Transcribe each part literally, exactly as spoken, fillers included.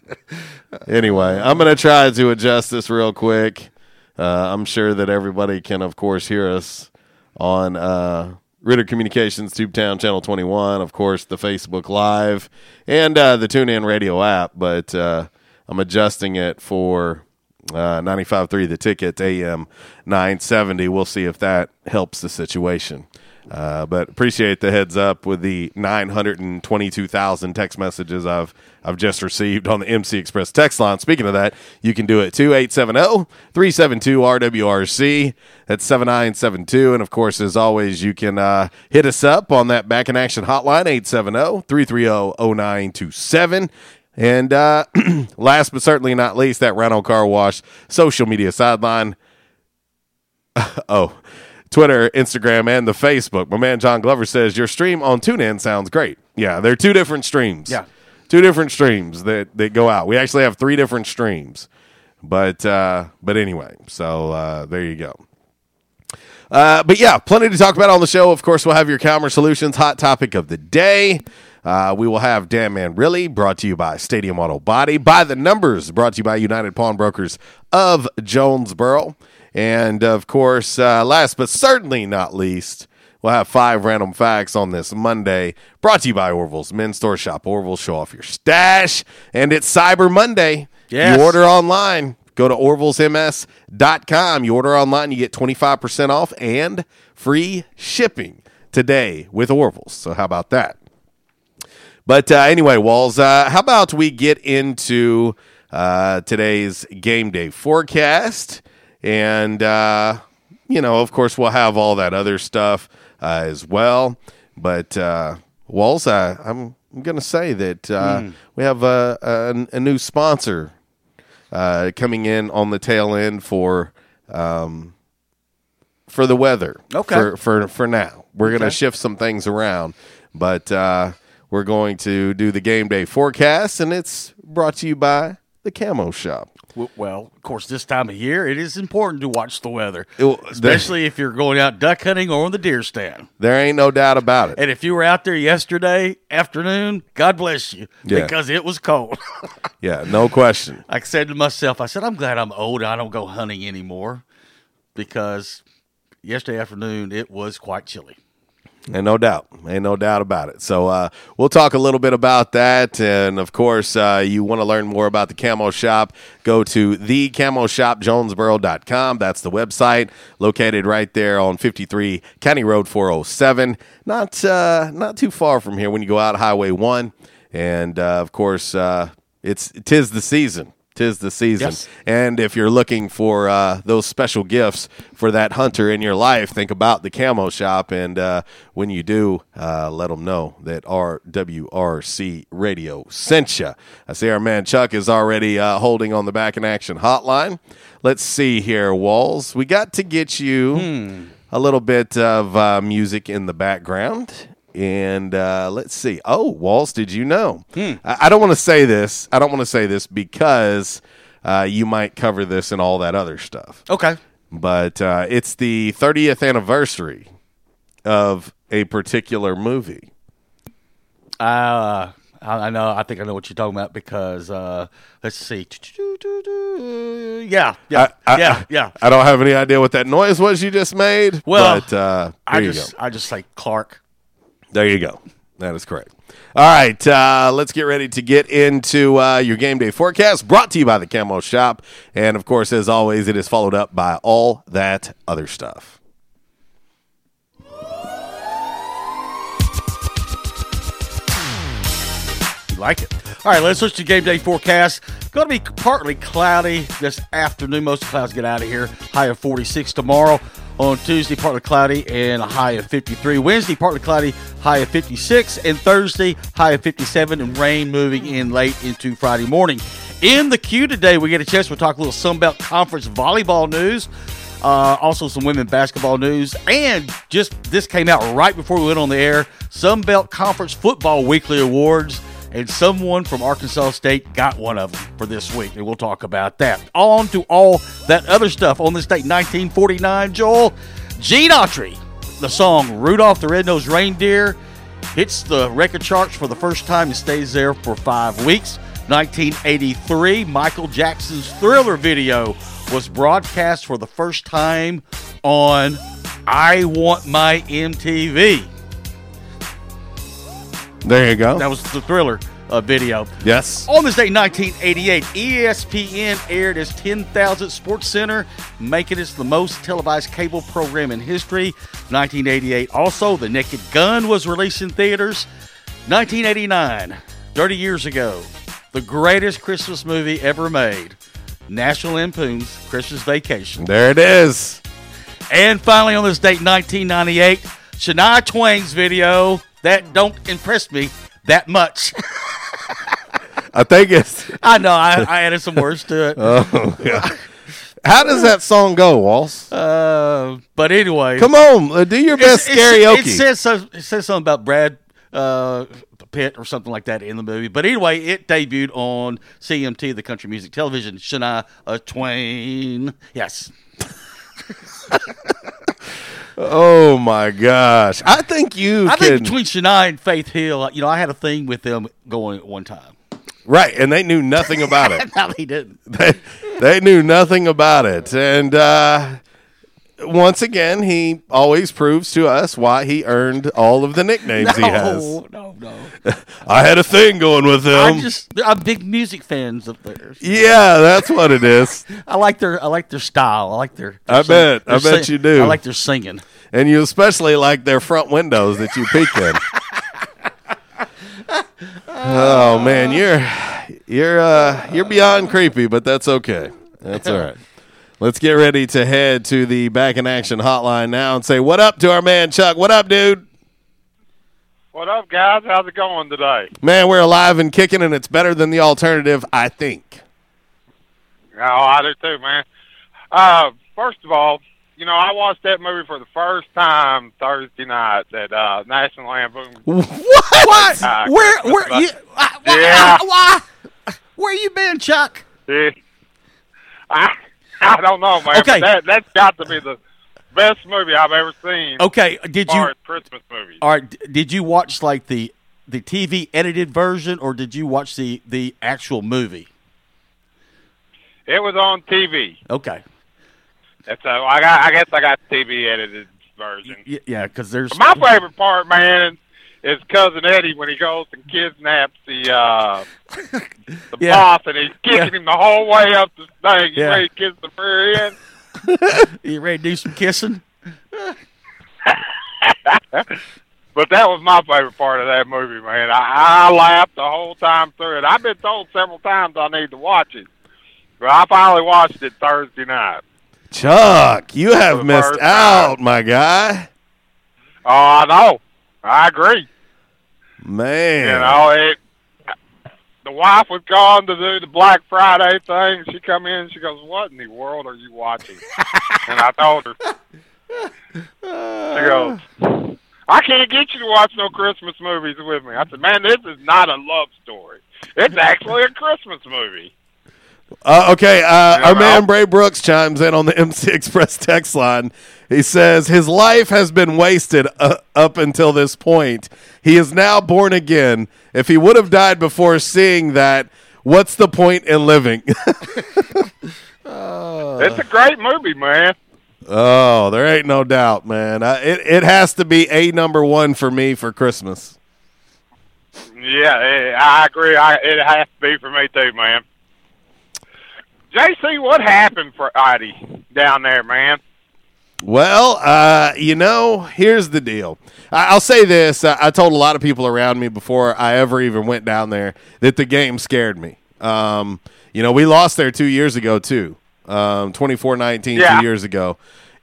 anyway, I'm gonna try to adjust this real quick. Uh, I'm sure that everybody can, of course, hear us on. Uh, Ritter Communications, Tubetown, Channel twenty-one, of course, the Facebook Live, and uh, the TuneIn Radio app, but uh, I'm adjusting it for Uh, ninety-five point three The Ticket, A M nine seventy. We'll see if that helps the situation. Uh, but appreciate the heads up with the nine hundred twenty-two thousand text messages I've I've just received on the M C Express text line. Speaking of that, you can do it too, eight seven zero, three seven two, R W R C. That's seven nine seven two. And, of course, as always, you can uh, hit us up on that Back in Action hotline, eight seven zero, three three zero, zero nine two seven. And uh, last but certainly not least, that Rhino Car Wash social media sideline. oh, Twitter, Instagram, and the Facebook. My man John Glover says, your stream on TuneIn sounds great. Yeah, they're two different streams. Yeah. Two different streams that, that go out. We actually have three different streams. But uh, but anyway, so uh, there you go. Uh, but yeah, plenty to talk about on the show. Of course, we'll have your Calmer Solutions hot topic of the day. Uh, we will have Damn Man Really, brought to you by Stadium Auto Body. By the Numbers, brought to you by United Pawn Brokers of Jonesboro. And, of course, uh, last but certainly not least, we'll have five random facts on this Monday, brought to you by Orville's Men's Store. Shop Orville, show off your stash. And it's Cyber Monday. Yes. You order online. Go to orvilles m s dot com. You order online, you get twenty-five percent off and free shipping today with Orville's. So how about that? But uh, anyway, Walls, uh, how about we get into uh, today's game day forecast? And, uh, you know, of course, we'll have all that other stuff uh, as well. But, uh, Walls, I, I'm going to say that uh, mm. we have a, a, a new sponsor uh, coming in on the tail end for um, for the weather. Okay. For, for, for now. We're going to okay. shift some things around. But... Uh, we're going to do the game day forecast, and it's brought to you by the Camo Shop. Well, of course, this time of year, it is important to watch the weather, it, especially there, if you're going out duck hunting or on the deer stand. There ain't no doubt about it. And if you were out there yesterday afternoon, God bless you, yeah. because it was cold. yeah, no question. I said to myself, I said, I'm glad I'm old and I don't go hunting anymore, because yesterday afternoon, it was quite chilly. And no doubt. Ain't no doubt about it. So uh, we'll talk a little bit about that. And, of course, uh, you want to learn more about the Camo Shop, go to the camo shop jonesboro dot com. That's the website, located right there on fifty-three County Road four oh seven. Not, uh, not too far from here when you go out Highway one. And, uh, of course, uh, it's tis the season. Tis the season. Yes. And if you're looking for uh, those special gifts for that hunter in your life, think about the Camo Shop. And uh, when you do, uh, let them know that R W R C Radio sent you. I see our man Chuck is already uh, holding on the Back in Action hotline. Let's see here, Walls. We got to get you hmm. a little bit of uh, music in the background. And uh, let's see. Oh, Walls, did you know? Hmm. I, I don't want to say this. I don't want to say this because uh, you might cover this and all that other stuff. Okay. But uh, it's the thirtieth anniversary of a particular movie. Uh, I, I know. I think I know what you're talking about because, uh, let's see. Yeah. Yeah. I, I, yeah. Yeah. I don't have any idea what that noise was you just made. Well, but, uh, I, just, I just say Clark. There you go. That is correct. All right, uh, let's get ready to get into uh, your game day forecast, brought to you by the Camo Shop. And, of course, as always, it is followed up by all that other stuff. You like it. All right, let's switch to game day forecast. Going to be partly cloudy this afternoon. Most clouds get out of here. High of forty-six tomorrow. On Tuesday, partly cloudy and a high of fifty-three. Wednesday, partly cloudy, high of fifty-six. And Thursday, high of fifty-seven, and rain moving in late into Friday morning. In the queue today, we get a chance to talk a little Sunbelt Conference volleyball news, uh, also some women basketball news, and just this came out right before we went on the air, Sunbelt Conference Football Weekly Awards, and someone from Arkansas State got one of them for this week, and we'll talk about that. On to all that other stuff on this date, nineteen forty-nine, Joel. Gene Autry, the song Rudolph the Red-Nosed Reindeer, hits the record charts for the first time and stays there for five weeks. nineteen eighty-three, Michael Jackson's Thriller video was broadcast for the first time on I Want My M T V. There you go. That was the Thriller. uh, video. Yes. On this date, nineteen eighty-eight, E S P N aired as ten thousandth sports center, making it the most televised cable program in history. nineteen eighty-eight, also, The Naked Gun was released in theaters. nineteen eighty-nine, thirty years ago, the greatest Christmas movie ever made, National Lampoon's Christmas Vacation. There it is. And finally, on this date, nineteen ninety-eight, Shania Twain's video, That Don't Impress Me That Much. I think it's... I know, I, I added some words to it. Oh, yeah. How does that song go, Walsh? Uh, but anyway... Come on, do your best it's, karaoke. It, it, says so, it says something about Brad uh, Pitt or something like that in the movie. But anyway, it debuted on C M T, the Country Music Television. Shania uh, Twain. Yes. Oh my gosh! I think you. I can... think between Shania and Faith Hill, you know, I had a thing with them going at one time. Right, and they knew nothing about it. No, they didn't. They, they knew nothing about it, and uh, once again, he always proves to us why he earned all of the nicknames no, he has. No, no, no. I had a thing going with them. I just, I'm big music fans of theirs. Yeah, that's what it is. I like their, I like their style. I like their. their I singing. bet, their I sing- bet you do. I like their singing. And you especially like their front windows that you peek in. Oh man, you're you're uh, you're beyond creepy, but that's okay. That's all right. Let's get ready to head to the Back in Action hotline now and say what up to our man Chuck. What up, dude? What up, guys? How's it going today? Man, we're alive and kicking, and it's better than the alternative, I think. Oh, I do too, man. Uh, first of all, you know, I watched that movie for the first time Thursday night at uh, National Lampoon. What? What? Uh, where? Where? You, uh, why, yeah. Why? Where you been, Chuck? Yeah. I I don't know, man. Okay. That that's got to be the best movie I've ever seen. Okay. Did as far you? As Christmas movies. All right. Did you watch like the the T V edited version, or did you watch the the actual movie? It was on T V. Okay. And so I got, I guess I got the T V edited version. Yeah, because there's my favorite part, man, is Cousin Eddie when he goes and kidnaps the uh, the yeah. boss, and he's kicking yeah. him the whole way up the thing. He's yeah. ready to kiss the rear end. You ready to do some kissing? But that was my favorite part of that movie, man. I, I laughed the whole time through it. I've been told several times I need to watch it, but I finally watched it Thursday night. Chuck, you have missed out, my guy. Oh, I know. I agree. Man. You know, it, the wife was gone to do the Black Friday thing. She come in and she goes, what in the world are you watching? And I told her. She goes, I can't get you to watch no Christmas movies with me. I said, man, this is not a love story. It's actually a Christmas movie. Uh, okay, uh, our man Bray Brooks chimes in on the M C Express text line. He says, his life has been wasted uh, up until this point. He is now born again. If he would have died before seeing that, what's the point in living? uh, it's a great movie, man. Oh, there ain't no doubt, man. I, it, it has to be a number one for me for Christmas. Yeah, it, I agree. I, it has to be for me too, man. J C, what happened for Friday down there, man? Well, uh, you know, here's the deal. I- I'll say this. I-, I told a lot of people around me before I ever even went down there that the game scared me. Um, you know, we lost there two years ago, too, um, twenty-four nineteen yeah. two years ago.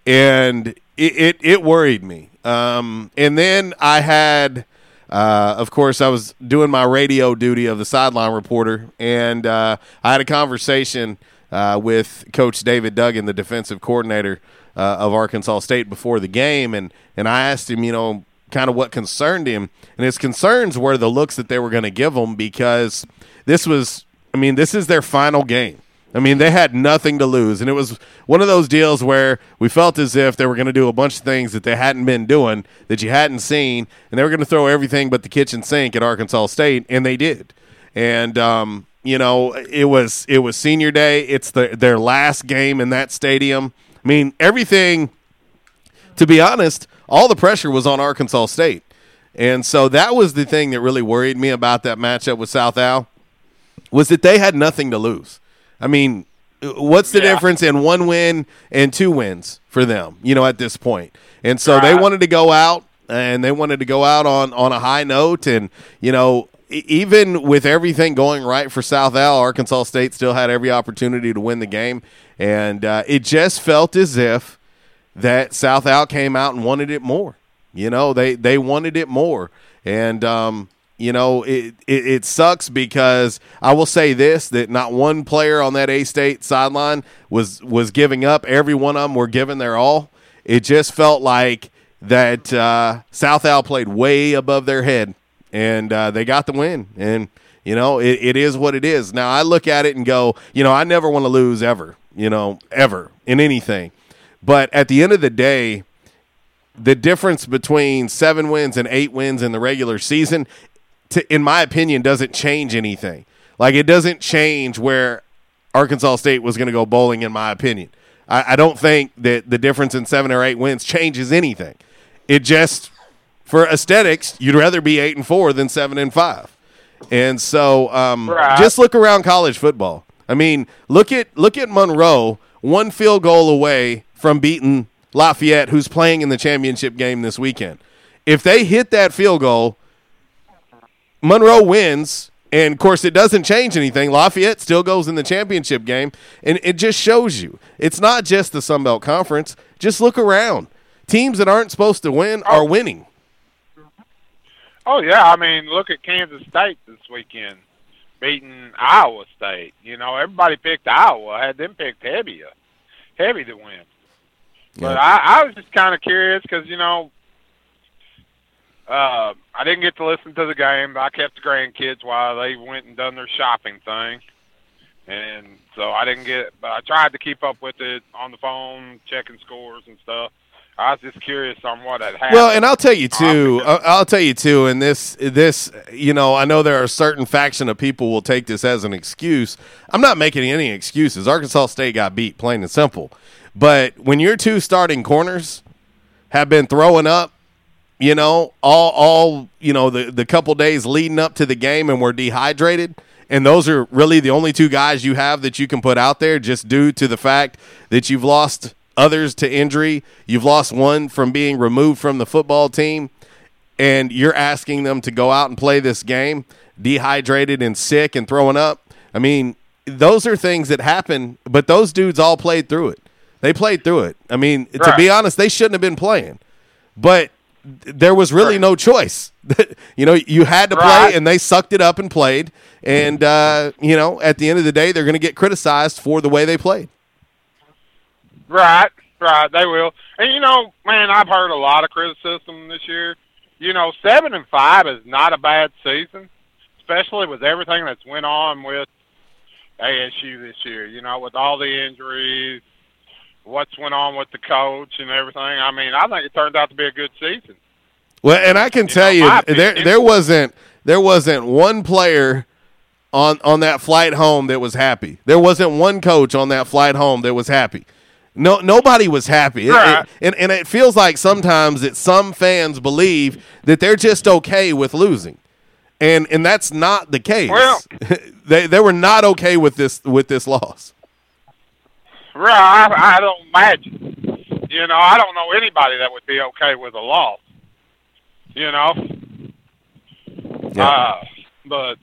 And it, it-, it worried me. Um, and then I had, uh, of course, I was doing my radio duty of the sideline reporter, and uh, I had a conversation Uh, with Coach David Duggan, the defensive coordinator uh, of Arkansas State, before the game, and and I asked him, you know, kind of what concerned him, and his concerns were the looks that they were going to give him, because this was, I mean, this is their final game. I mean, they had nothing to lose, and it was one of those deals where we felt as if they were going to do a bunch of things that they hadn't been doing, that you hadn't seen, and they were going to throw everything but the kitchen sink at Arkansas State, and they did. And um you know, it was it was senior day. It's the, their last game in that stadium. I mean, everything, to be honest, all the pressure was on Arkansas State. And so that was the thing that really worried me about that matchup with South Al, was that they had nothing to lose. I mean, what's the yeah. difference in one win and two wins for them, you know, at this point? And so right. they wanted to go out, and they wanted to go out on, on a high note. And, you know, even with everything going right for South Al, Arkansas State still had every opportunity to win the game. And uh, it just felt as if that South Al came out and wanted it more. You know, they, they wanted it more. And, um, you know, it, it it sucks because I will say this, that not one player on that A-State sideline was, was giving up. Every one of them were giving their all. It just felt like that uh, South Al played way above their head, and uh, they got the win. And, you know, it, it is what it is. Now, I look at it and go, you know, I never want to lose ever, you know, ever in anything. But at the end of the day, the difference between seven wins and eight wins in the regular season, to, in my opinion, doesn't change anything. Like, it doesn't change where Arkansas State was going to go bowling, in my opinion. I, I don't think that the difference in seven or eight wins changes anything. It just, for aesthetics, you'd rather be eight and four than seven and five. And so um, right. just look around college football. I mean, look at look at Monroe, one field goal away from beating Lafayette, who's playing in the championship game this weekend. If they hit that field goal, Monroe wins, and, of course, it doesn't change anything. Lafayette still goes in the championship game, and it just shows you. It's not just the Sunbelt Conference. Just look around. Teams that aren't supposed to win are winning. Oh, yeah. I mean, look at Kansas State this weekend beating Iowa State. You know, everybody picked Iowa. I had them picked heavy, heavy to win. But yeah. I, I was just kind of curious because, you know, uh, I didn't get to listen to the game. But I kept the grandkids while they went and done their shopping thing. And so I didn't get – but I tried to keep up with it on the phone, checking scores and stuff. I was just curious on what had happened. Well, and I'll tell you, too, I'll tell you, too, and this, this, you know, I know there are a certain faction of people will take this as an excuse. I'm not making any excuses. Arkansas State got beat, plain and simple. But when your two starting corners have been throwing up, you know, all, all you know, the, the couple days leading up to the game and were dehydrated, and those are really the only two guys you have that you can put out there just due to the fact that you've lost others to injury, you've lost one from being removed from the football team, and you're asking them to go out and play this game dehydrated and sick and throwing up. I mean, those are things that happen, but those dudes all played through it. They played through it. I mean, right. to be honest, they shouldn't have been playing. But there was really right. no choice. You know, you had to right. play, and they sucked it up and played. And, uh, you know, at the end of the day, they're going to get criticized for the way they played. Right, right, they will. And, you know, man, I've heard a lot of criticism this year. You know, seven and five is not a bad season, especially with everything that's went on with A S U this year, you know, with all the injuries, what's went on with the coach and everything. I mean, I think it turned out to be a good season. Well, and I can you tell know, you, there there wasn't there wasn't one player on, on that flight home that was happy. There wasn't one coach on that flight home that was happy. No, nobody was happy. It, right. it, and, and it feels like sometimes that some fans believe that they're just okay with losing. And and that's not the case. Well, they they were not okay with this with this loss. Right, I, I don't imagine. You know, I don't know anybody that would be okay with a loss. You know? Yeah. Uh, but,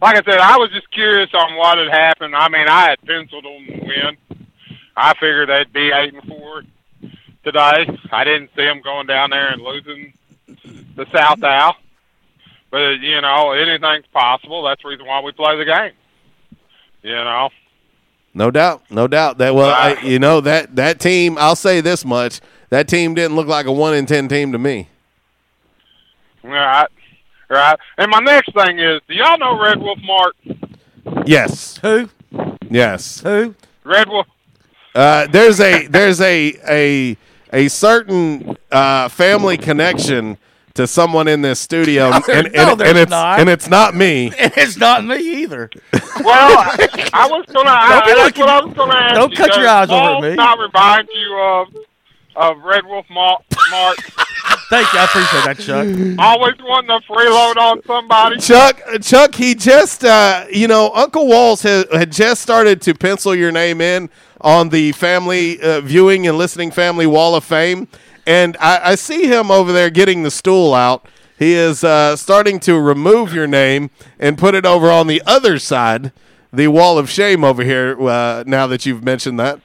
like I said, I was just curious on what had happened. I mean, I had penciled on the win. I figured they'd be eight and four today. I didn't see them going down there and losing the South Al. But, you know, anything's possible. That's the reason why we play the game. You know? No doubt, no doubt. That well, I, you know that that team. I'll say this much: that team didn't look like a one in ten team to me. Right, right. And my next thing is, do y'all know Red Wolf Mart? Yes. Who? Yes. Who? Red Wolf. Uh, there's a there's a a a certain uh, family connection to someone in this studio, no, and, and, no, and it's not. and it's not me. And it's not me either. Well, I, I was gonna. I, that's like what you, I was gonna ask. Don't you, cut your eyes over me. Not remind you of of Red Wolf Mart. Thank you. I appreciate that, Chuck. Always wanting to freeload on somebody. Chuck, Chuck, he just, uh, you know, Uncle Walls had, had just started to pencil your name in on the family uh, viewing and listening family wall of fame. And I, I see him over there getting the stool out. He is uh, starting to remove your name and put it over on the other side, the wall of shame over here, uh, now that you've mentioned that.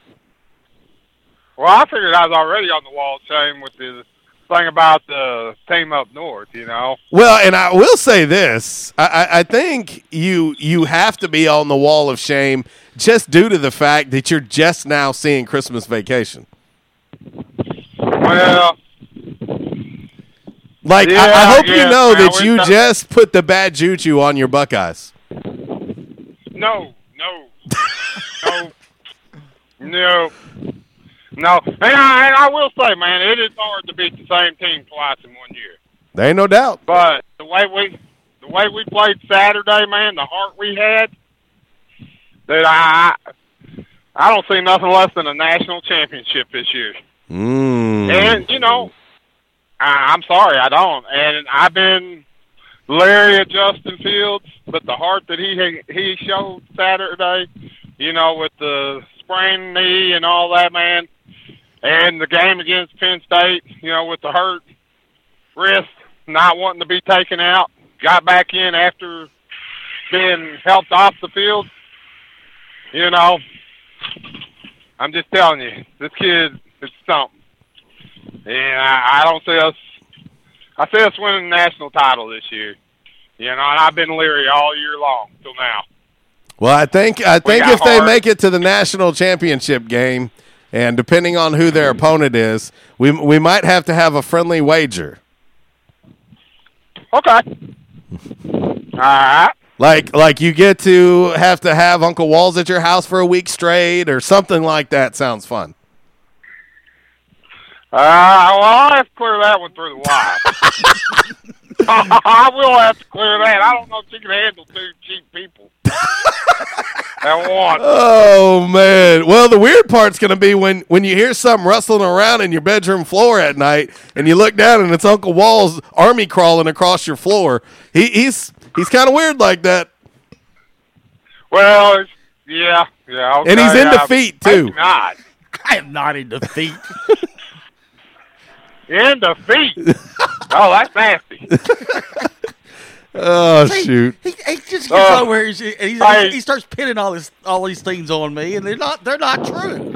Well, I figured I was already on the wall of shame with the thing about the team up north, you know. Well, and I will say this. I, I think you you have to be on the wall of shame just due to the fact that you're just now seeing Christmas Vacation. Well, like, yeah, I, I hope yeah, you know man, that you not- just put the bad juju on your Buckeyes. No, no, no, no. No, and I, and I will say, man, it is hard to beat the same team twice in one year. There ain't no doubt. But the way we, the way we played Saturday, man, the heart we had, that I, I don't see nothing less than a national championship this year. Mm. And you know, I, I'm sorry, I don't. And I've been leery of Justin Fields, but the heart that he he showed Saturday, you know, with the sprained knee and all that, man. And the game against Penn State, you know, with the hurt wrist, not wanting to be taken out, got back in after being helped off the field. You know, I'm just telling you, this kid is something. And I, I don't see us – I see us winning the national title this year. You know, and I've been leery all year long till now. Well, I think I think if they make it to the national championship game – and depending on who their opponent is, we we might have to have a friendly wager. Okay. All right. Like like you get to have to have Uncle Walls at your house for a week straight or something like that. Sounds fun. Uh, well, I'll have to clear that one through the wire. I will have to clear that. I don't know if she can handle two cheap people at once. Oh, man. Well, the weird part's going to be when, when you hear something rustling around in your bedroom floor at night and you look down and it's Uncle Wall's army crawling across your floor. He, he's he's kind of weird like that. Well, yeah. yeah. Okay, and he's in defeat, too. I'm not. I am not in defeat. In the feet. Oh, that's nasty. Oh, see, shoot. He, he just gets uh, over here and he's, I, he starts pinning all his all these things on me, and they're not they're not true.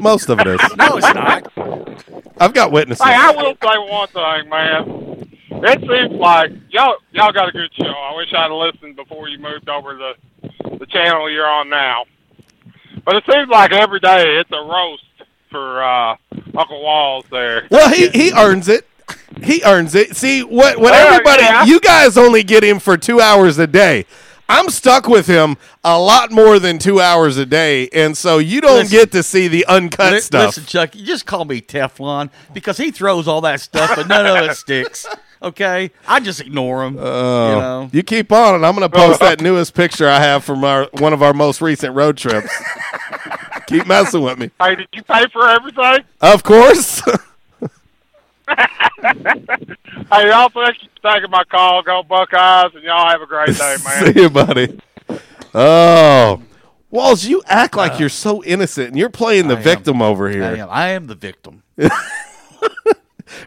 Most of it is. No, it's not. I've got witnesses. Hey, I will say one thing, man. It seems like y'all y'all got a good show. I wish I'd listened before you moved over the the channel you're on now. But it seems like every day it's a roast for uh, Uncle Walls there. Well, he, he earns it. He earns it. See, what what well, everybody, yeah. You guys only get him for two hours a day. I'm stuck with him a lot more than two hours a day, and so you don't listen, get to see the uncut li- stuff. Listen, Chuck, you just call me Teflon because he throws all that stuff, but none of it sticks. Okay? I just ignore him. Uh, you know? You keep on, and I'm going to post that newest picture I have from our one of our most recent road trips. Keep messing with me. Hey, did you pay for everything? Of course. Hey, y'all, thanks for taking my call. Go Buckeyes, and y'all have a great day, man. See you, buddy. Oh. Walls, you act like uh, you're so innocent, and you're playing the I victim am. over here. I am. I am the victim.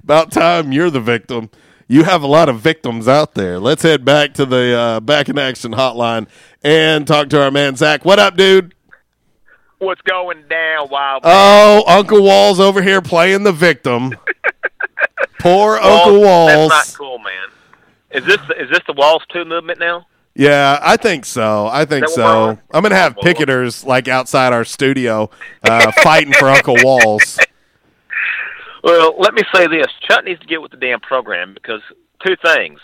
About time you're the victim. You have a lot of victims out there. Let's head back to the uh, Back in Action hotline and talk to our man, Zach. What up, dude? What's going down, Wild Man? Oh, Uncle Walls over here playing the victim. Poor Walls, Uncle Walls. That's not cool, man. Is this is this the Walls two movement now? Yeah, I think so. I think so. I'm gonna have picketers like outside our studio uh, fighting for Uncle Walls. Well, let me say this: Chuck needs to get with the damn program because two things.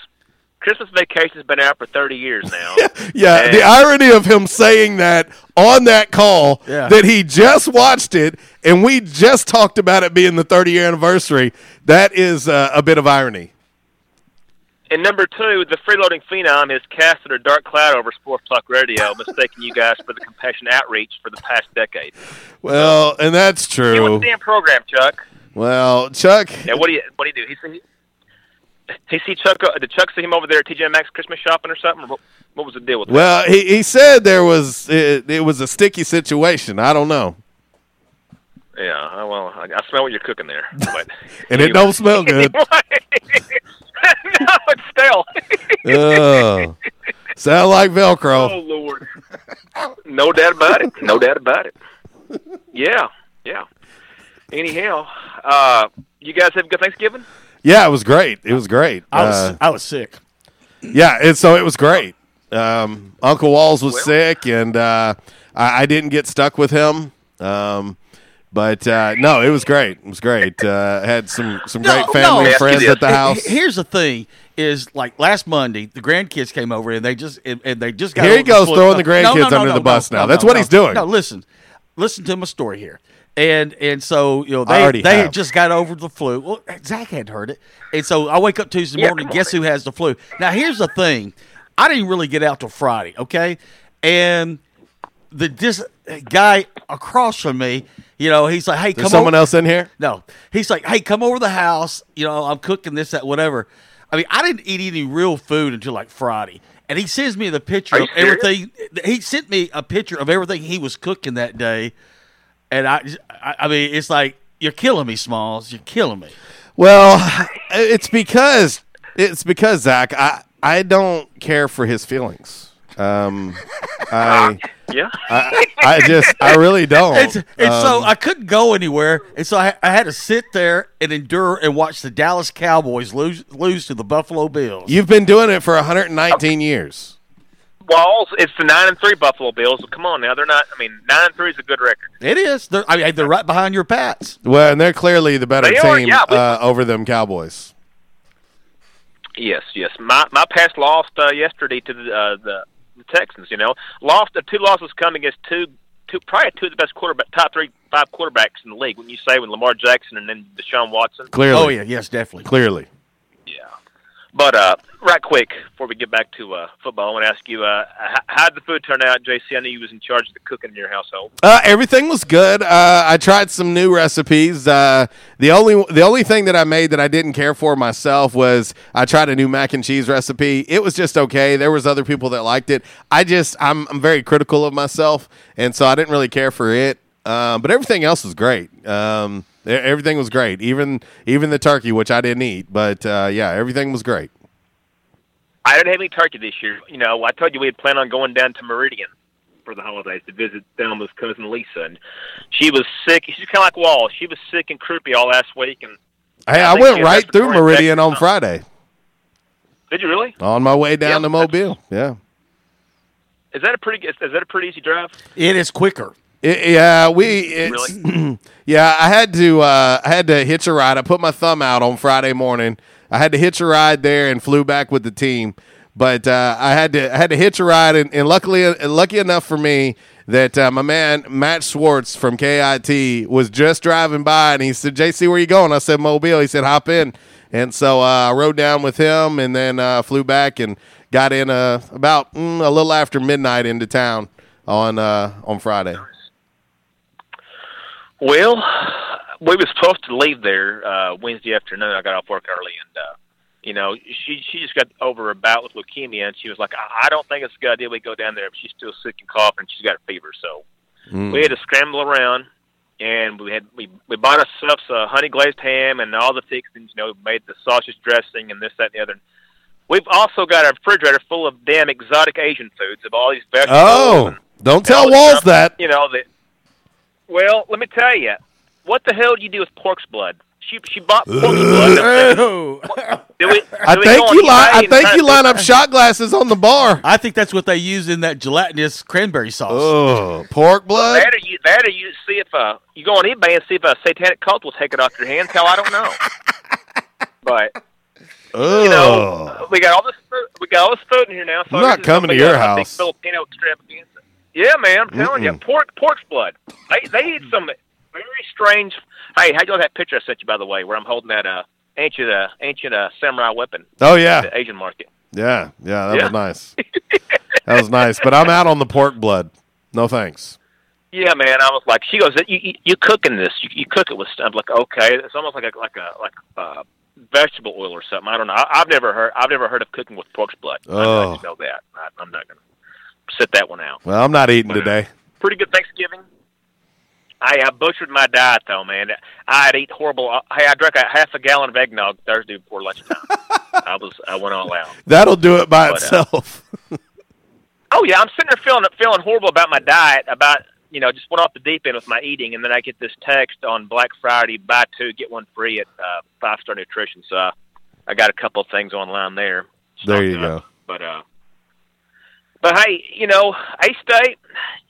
Christmas Vacation's been out for thirty years now. Yeah, the irony of him saying that on that call, yeah. that he just watched it, and we just talked about it being the thirty-year anniversary, that is uh, a bit of irony. And number two, the freeloading phenom has casted a dark cloud over Sports Talk Radio, mistaking you guys for the compassion outreach for the past decade. Well, and that's true. Get with the damn program, Chuck. Well, Chuck. Yeah, what do you what do you do? He see he, he see Chuck. Did Chuck see him over there at T J Maxx Christmas shopping or something? Or what, what was the deal with that? Well, he he said there was it, it was a sticky situation. I don't know. Yeah, well, I, I smell what you're cooking there, but and anyway. It don't smell good. No, it's stale. Oh, sound like Velcro. Oh Lord, no doubt about it. No doubt about it. Yeah, yeah. Anyhow, uh, you guys have a good Thanksgiving? Yeah, it was great. It was great. I was uh, I was sick. Yeah, and so it was great. Um, Uncle Walls was well, sick, and uh, I, I didn't get stuck with him. Um, But, uh, no, it was great. It was great. Uh, had some, some no, great family no. and friends at the house. Here's the thing is, like, last Monday, the grandkids came over, and they just and, and they just got Here he goes the throwing the grandkids no, no, no, under no, the bus no, now. No, That's no, what no. he's doing. No, listen. Listen to my story here. And and so, you know, they, they had just got over the flu. Well, Zach had heard it. And so I wake up Tuesday yeah, morning, guess who has the flu? Now, here's the thing. I didn't really get out till Friday, okay? And the dis- guy across from me, you know, he's like, "Hey, come over." Is someone else in here? No. He's like, "Hey, come over to the house. You know, I'm cooking this, that, whatever." I mean, I didn't eat any real food until like Friday. And he sends me the picture of everything. He sent me a picture of everything he was cooking that day. And I, I, I mean, it's like, you're killing me, Smalls. You're killing me. Well, it's because it's because Zach, I I don't care for his feelings. Um, I yeah, I, I just I really don't. It's, and um, so I couldn't go anywhere, and so I, I had to sit there and endure and watch the Dallas Cowboys lose lose to the Buffalo Bills. You've been doing it for one hundred nineteen okay. years. Well, it's the nine and three Buffalo Bills. Well, come on now, they're not. I mean, nine and three is a good record. It is. They're, I mean, they're right behind your Pats. Well, and they're clearly the better they team are, yeah, we, uh, over them Cowboys. Yes, yes. My my Pats lost uh, yesterday to the. Uh, the Texans, you know, lost the two losses come against two, two probably two of the best quarterback, top three, five quarterbacks in the league. When you say with Lamar Jackson and then Deshaun Watson, clearly, oh yeah, yes, definitely, clearly, yeah. But uh, right quick before we get back to uh, football, I want to ask you, uh, how did the food turn out, J C? I know you was in charge of the cooking in your household. Uh, everything was good. Uh, I tried some new recipes. Uh, the only the only thing that I made that I didn't care for myself was I tried a new mac and cheese recipe. It was just okay. There was other people that liked it. I just I'm I'm very critical of myself, and so I didn't really care for it. Uh, but everything else was great. Um, everything was great, even even the turkey, which I didn't eat. But, uh, yeah, everything was great. I didn't have any turkey this year. You know, I told you we had planned on going down to Meridian for the holidays to visit Thelma's cousin Lisa. And she was sick. She's kind of like Wall. She was sick and croupy all last week. And Hey, I, I went right through Meridian on Friday. Did you really? On my way down yeah, to Mobile, yeah. Is that a pretty is that a pretty easy drive? It is quicker. It, yeah, we. It's, really? Yeah, I had to. Uh, I had to hitch a ride. I put my thumb out on Friday morning. I had to hitch a ride there and flew back with the team. But uh, I had to. I had to hitch a ride, and, and luckily, uh, lucky enough for me that uh, my man Matt Schwartz from K I T was just driving by, and he said, "J C, where you going?" I said, "Mobile." He said, "Hop in." And so uh, I rode down with him, and then uh, flew back and got in uh, about mm, a little after midnight into town on uh, on Friday. Well, we were supposed to leave there uh, Wednesday afternoon. I got off work early, and, uh, you know, she she just got over a bout with leukemia, and she was like, I, I don't think it's a good idea we go down there, but she's still sick and coughing, and she's got a fever. So mm. we had to scramble around, and we had we, we bought ourselves a honey-glazed ham and all the fixings, you know, made the sausage dressing and this, that, and the other. We've also got a refrigerator full of damn exotic Asian foods of all these vegetables. Oh, and, don't and tell Walls that. You know, the... Well, let me tell you, what the hell do you do with pork's blood? She she bought pork's blood. Do we, do I think you line I think you line up shot glasses on the bar. I think that's what they use in that gelatinous cranberry sauce. Oh, pork blood. Well, that or you that or you see if uh you go on eBay and see if a satanic cult will take it off your hands. Hell, I don't know. But oh. You know, we got all this food, we got all this food in here now. So I'm not coming to your house. Big Filipino extravaganza. Yeah, man, I'm telling Mm-mm. you, pork, pork's blood. They they eat some very strange. Hey, how'd you like that picture I sent you, by the way, where I'm holding that uh, ancient uh, ancient uh, samurai weapon? Oh yeah, the Asian market. Yeah, yeah, that yeah. was nice. That was nice. But I'm out on the pork blood. No thanks. Yeah, man. I was like, she goes, you, you, you cooking this? You, you cook it with stuff? I'm like, okay, it's almost like a like a like uh, vegetable oil or something. I don't know. I, I've never heard. I've never heard of cooking with pork's blood. Oh. I, I know that. I, I'm not gonna sit that one out. Well, I'm not eating but, today. Uh, pretty good Thanksgiving. I, I butchered my diet though, man. I'd eat horrible. Hey, I, I drank a half a gallon of eggnog Thursday before lunchtime. I was. I went all out. That'll do it by but, itself. Uh, oh yeah, I'm sitting there feeling feeling horrible about my diet. About You know, just went off the deep end with my eating, and then I get this text on Black Friday, buy two, get one free at uh, Five Star Nutrition. So uh, I got a couple of things online there. There you up. go. But, uh, but hey, you know, A-State,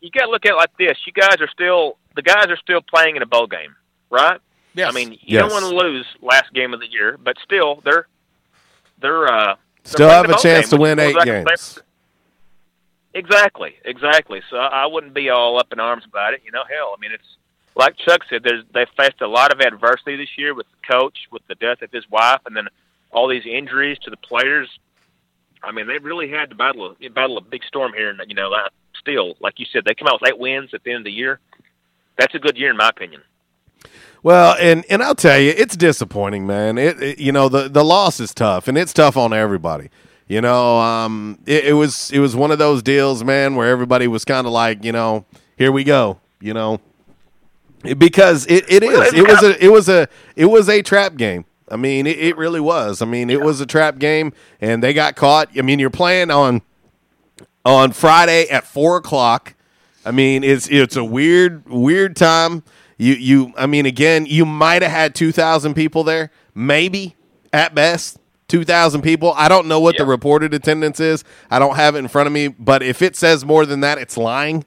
you got to look at it like this. You guys are still – the guys are still playing in a bowl game, right? Yes. I mean, you yes. don't want to lose last game of the year, but still, they're – they're uh, still they're have a chance game, to win eight games. Exactly, exactly. So I wouldn't be all up in arms about it. You know, hell, I mean, it's like Chuck said, there's, they faced a lot of adversity this year with the coach, with the death of his wife, and then all these injuries to the players. I mean, they really had to battle a, battle a big storm here. And, you know, still, like you said, they come out with eight wins at the end of the year. That's a good year in my opinion. Well, and, and I'll tell you, it's disappointing, man. It, it You know, the, the loss is tough, and it's tough on everybody. You know, um, it, it was it was one of those deals, man, where everybody was kind of like, you know, here we go, you know, it, because it, it is it was a it was a it was a trap game. I mean, it, it really was. I mean, it was a trap game, and they got caught. I mean, you're playing on on Friday at four o'clock. I mean, it's it's a weird weird time. You you I mean, again, you might have had two thousand people there, maybe at best. two thousand people. I don't know what yeah. the reported attendance is. I don't have it in front of me, but if it says more than that, it's lying.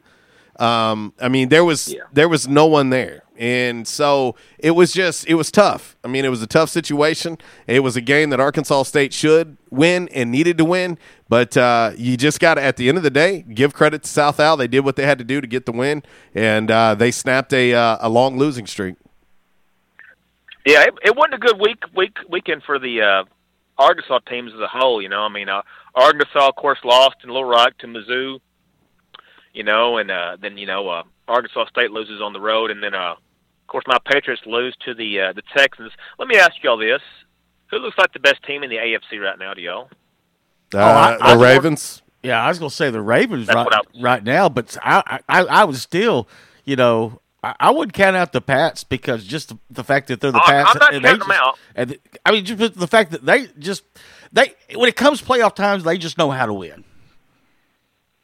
Um, I mean, there was yeah. there was no one there, and so it was just it was tough. I mean, it was a tough situation. It was a game that Arkansas State should win and needed to win, but uh, you just got to, at the end of the day, give credit to South Al. They did what they had to do to get the win, and uh, they snapped a uh, a long losing streak. Yeah, it, it wasn't a good week week weekend for the. Uh Arkansas teams as a whole, you know. I mean, uh, Arkansas, of course, lost in Little Rock to Mizzou, you know, and uh, then, you know, uh, Arkansas State loses on the road, and then, uh, of course, my Patriots lose to the uh, the Texans. Let me ask y'all this. Who looks like the best team in the A F C right now to y'all? Uh, oh, I, I the Ravens? Were, yeah, I was going to say the Ravens right, right now, but I, I, I was still, you know, I wouldn't count out the Pats because just the, the fact that they're the oh, Pats. I'm not counting just, them out. And the, I mean, just the fact that they just they when it comes to playoff times, they just know how to win.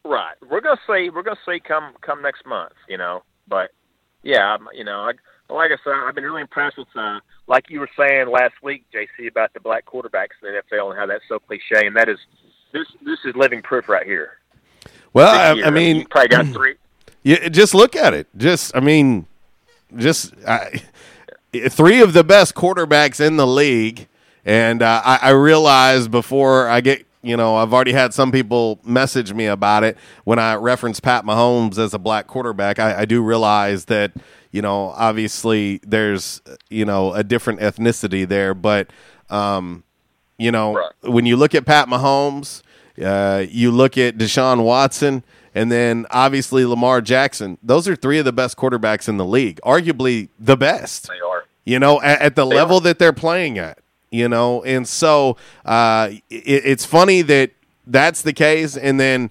Right. We're gonna see. We're gonna see come come next month, you know. But yeah, you know, I, like I said, I've been really impressed with, uh, like you were saying last week, J C, about the black quarterbacks in the N F L and how that's so cliche. And that is this. This is living proof right here. Well, I, I mean, you probably got three. You just look at it. Just, I mean, just I, three of the best quarterbacks in the league. And uh, I, I realized before I get, you know, I've already had some people message me about it. When I reference Pat Mahomes as a black quarterback, I, I do realize that, you know, obviously there's, you know, a different ethnicity there. But, um, you know, right. when you look at Pat Mahomes, uh, you look at Deshaun Watson, and then, obviously, Lamar Jackson. Those are three of the best quarterbacks in the league, arguably the best. They are. You know, at, at the they level are. that they're playing at, you know. And so uh, it, it's funny that that's the case. And then,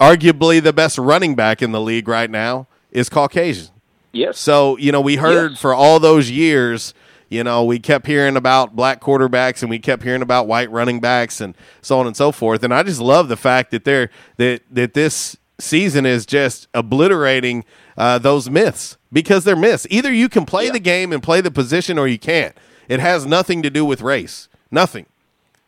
arguably, the best running back in the league right now is Caucasian. Yes. So, you know, we heard yes. for all those years, you know, we kept hearing about black quarterbacks and we kept hearing about white running backs and so on and so forth. And I just love the fact that they're that, that this – season is just obliterating uh, those myths because they're myths. Either you can play yeah. the game and play the position, or you can't. It has nothing to do with race. Nothing.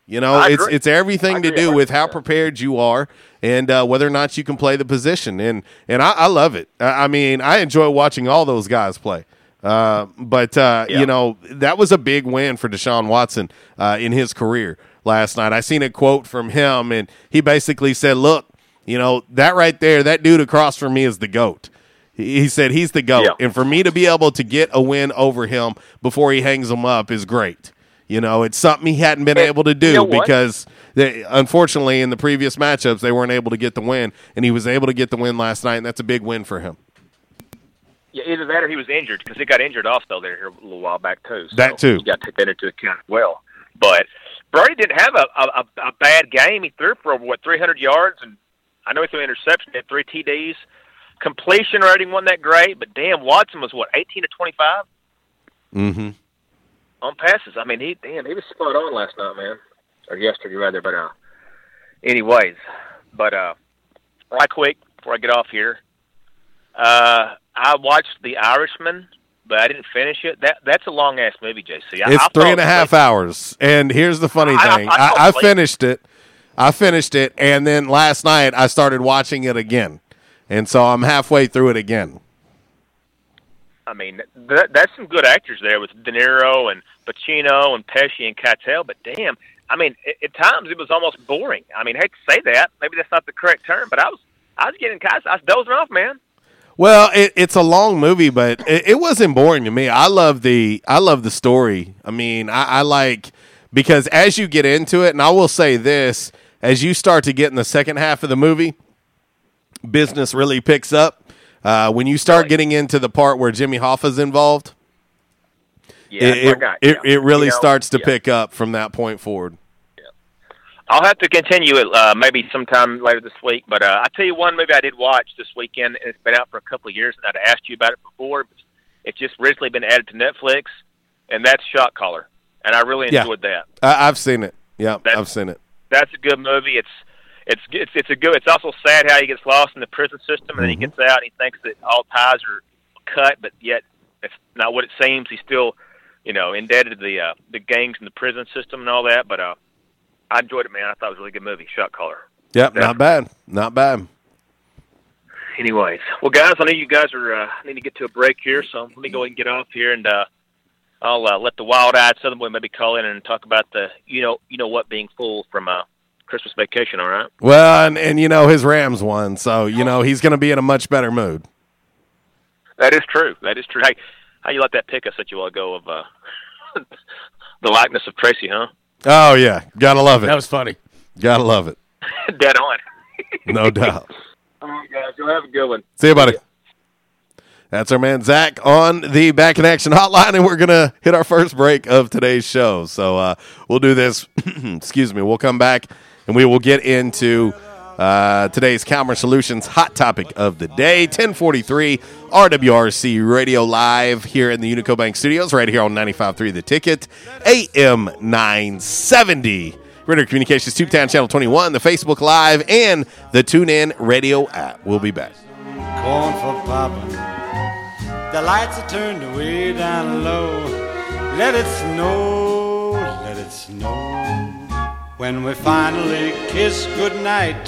You know, I it's agree. it's everything I to agree. do with how prepared you are and uh, whether or not you can play the position. And and I, I love it. I, I mean, I enjoy watching all those guys play. Uh, but uh, yeah. you know, that was a big win for Deshaun Watson uh, in his career last night. I seen a quote from him, and he basically said, "Look, you know, that right there, that dude across from me is the GOAT." He said he's the GOAT. Yeah. And for me to be able to get a win over him before he hangs him up is great. You know, it's something he hadn't been and, able to do you know because, they, unfortunately, in the previous matchups, they weren't able to get the win. And he was able to get the win last night, and that's a big win for him. Yeah, either that or he was injured, because he got injured also there here a little while back, too. So that, too. You got to take that into account as well. But Brady didn't have a, a, a bad game. He threw for, what, three hundred yards, and I know he threw an interception. He had three T Ds. Completion rating wasn't that great, but damn, Watson was, what, eighteen to twenty-five? Mm-hmm. On passes. I mean, he damn, he was spot on last night, man. Or yesterday, rather. But uh, anyways, but uh, right quick before I get off here, uh, I watched The Irishman, but I didn't finish it. That that's a long ass movie, J C. I, it's I three and a half like, hours, and here's the funny I, thing: I, I, I, I finished it. I finished it, and then last night I started watching it again, and so I'm halfway through it again. I mean, th- that's some good actors there with De Niro and Pacino and Pesci and Keitel, but damn, I mean, it, at times it was almost boring. I mean, I hate to say that. Maybe that's not the correct term, but I was I was getting I was, I was dozing off, man. Well, it, it's a long movie, but it, it wasn't boring to me. I love the I love the story. I mean, I, I like, because as you get into it, and I will say this, as you start to get in the second half of the movie, business really picks up. Uh, when you start getting into the part where Jimmy Hoffa's involved, yeah, it, it, guy, it, yeah. it really you know, starts to yeah. pick up from that point forward. Yeah. I'll have to continue it uh, maybe sometime later this week, but uh, I'll tell you one movie I did watch this weekend, and it's been out for a couple of years, and I'd asked you about it before, but it's just recently been added to Netflix, and that's Shot Caller, and I really enjoyed yeah. that. I- I've seen it. Yeah, that's, I've seen it. That's a good movie. It's It's it's it's a good. It's also sad how he gets lost in the prison system, and then he gets out and he thinks that all ties are cut, but yet it's not what it seems. He's still, you know, indebted to the uh, the gangs and the prison system and all that. But uh, I enjoyed it, man. I thought it was a really good movie, Shot Caller. Yep, That's not bad, not bad. Anyways, well, guys, I know you guys are uh, need to get to a break here, so let me go ahead and get off here, and uh, I'll uh, let the wild-eyed Southern boy maybe call in and talk about the you know you know what being fooled from uh. Christmas vacation, all right? Well, and, and, you know, his Rams won, so, you know, he's going to be in a much better mood. That is true. That is true. Hey, how you like that pick I sent you all go of uh, the likeness of Tracy, huh? Oh, yeah. Got to love it. That was funny. Got to love it. Dead on. No doubt. All right, guys. You'll have a good one. See you, buddy. Yeah. That's our man Zach on the Back in Action hotline, and we're going to hit our first break of today's show. So uh, we'll do this. Excuse me. We'll come back. And we will get into uh, today's Calmer Solutions hot topic of the day, ten forty-three R W R C Radio Live here in the Unico Bank Studios, right here on ninety-five point three The Ticket, A M nine seventy, Ritter Communications, Tubetown Channel twenty-one, the Facebook Live, and the TuneIn Radio app. We'll be back. Corn for popping. The lights are turned way down low. Let it snow, let it snow. When we finally kiss goodnight,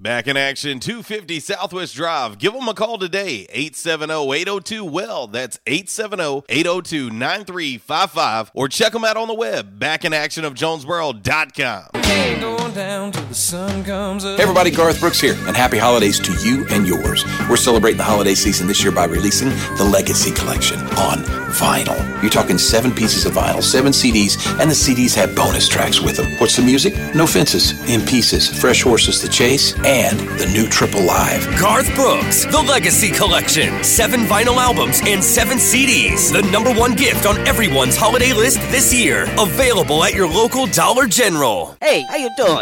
Back in Action, two fifty Southwest Drive. Give them a call today, eight seven zero, eight zero two, W E L L. That's eight seven zero, eight zero two, nine three five five. Or check them out on the web, back in action of jonesboro dot com. Hey, going down till the sun comes up. Hey everybody, Garth Brooks here, and happy holidays to you and yours. We're celebrating the holiday season this year by releasing the Legacy Collection on vinyl. You're talking seven pieces of vinyl, seven C Ds, and the C Ds have bonus tracks with them. What's the music? No Fences, In Pieces, Fresh Horses, The Chase, and the new Triple Live. Garth Brooks, The Legacy Collection. Seven vinyl albums and seven C Ds. The number one gift on everyone's holiday list this year. Available at your local Dollar General. Hey, how you doing?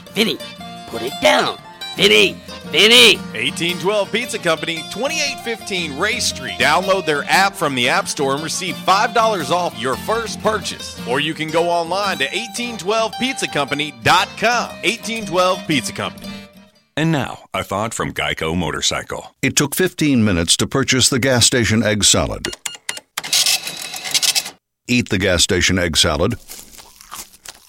Vinny, put it down. Vinny, Vinny. eighteen twelve Pizza Company, twenty-eight fifteen Ray Street. Download their app from the App Store and receive five dollars off your first purchase. Or you can go online to eighteen twelve pizza company dot com. eighteen twelve Pizza Company. And now, a thought from Geico Motorcycle. It took fifteen minutes to purchase the gas station egg salad. Eat the gas station egg salad.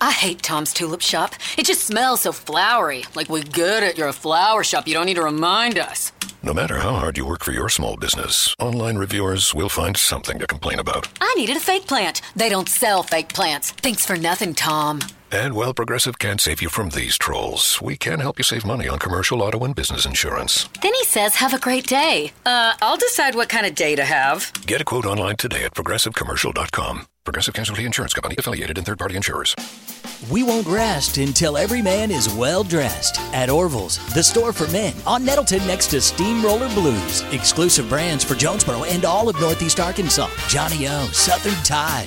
I hate Tom's Tulip Shop. It just smells so flowery. Like we're good at your flower shop. You don't need to remind us. No matter how hard you work for your small business, online reviewers will find something to complain about. I needed a fake plant. They don't sell fake plants. Thanks for nothing, Tom. And while Progressive can't save you from these trolls, we can help you save money on commercial, auto, and business insurance. Then he says, have a great day. Uh, I'll decide what kind of day to have. Get a quote online today at progressive commercial dot com. Progressive Casualty Insurance Company, affiliated and third-party insurers. We won't rest until every man is well-dressed. At Orville's, the store for men, on Nettleton next to Steamroller Blues. Exclusive brands for Jonesboro and all of Northeast Arkansas. Johnny O, Southern Tide,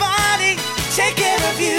Body, take care of you.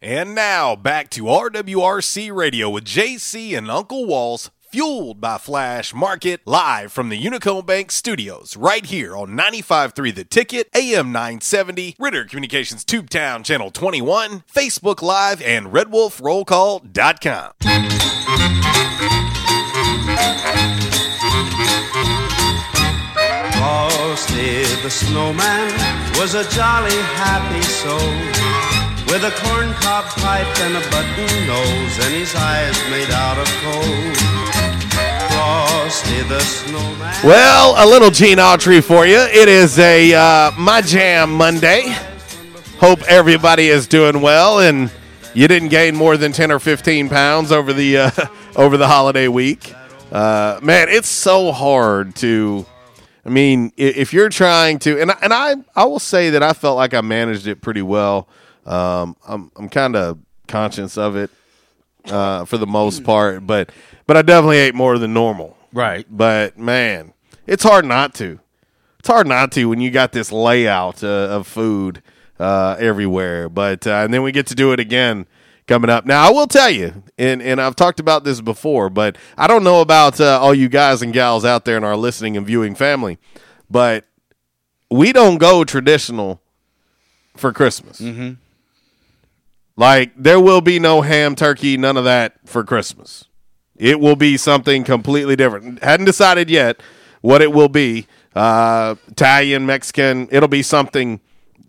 And now, back to R W R C Radio with J C and Uncle Walls, fueled by Flash Market, live from the Unico Bank Studios, right here on ninety-five point three The Ticket, A M nine seventy, Ritter Communications Tube Town Channel twenty-one, Facebook Live, and red wolf roll call dot com. Frosty the Snowman was a jolly, happy soul, with a corncob pipe and a button nose, and his eyes made out of coal. Frosty the Snowman. Well, a little Gene Autry for you. It is a uh, My Jam Monday. Hope everybody is doing well, and you didn't gain more than ten or fifteen pounds over the uh, over the holiday week. Uh, man, it's so hard to. I mean, if you're trying to, and I, and I I will say that I felt like I managed it pretty well. Um, I'm I'm kind of conscious of it uh, for the most part, but but I definitely ate more than normal. Right. But, man, it's hard not to. It's hard not to when you got this layout uh, of food uh, everywhere. But uh, and then we get to do it again coming up. Now, I will tell you, and, and I've talked about this before, but I don't know about uh, all you guys and gals out there in our listening and viewing family, but we don't go traditional for Christmas. Mm-hmm. Like, there will be no ham, turkey, none of that for Christmas. It will be something completely different. Hadn't decided yet what it will be. Uh, Italian, Mexican, it'll be something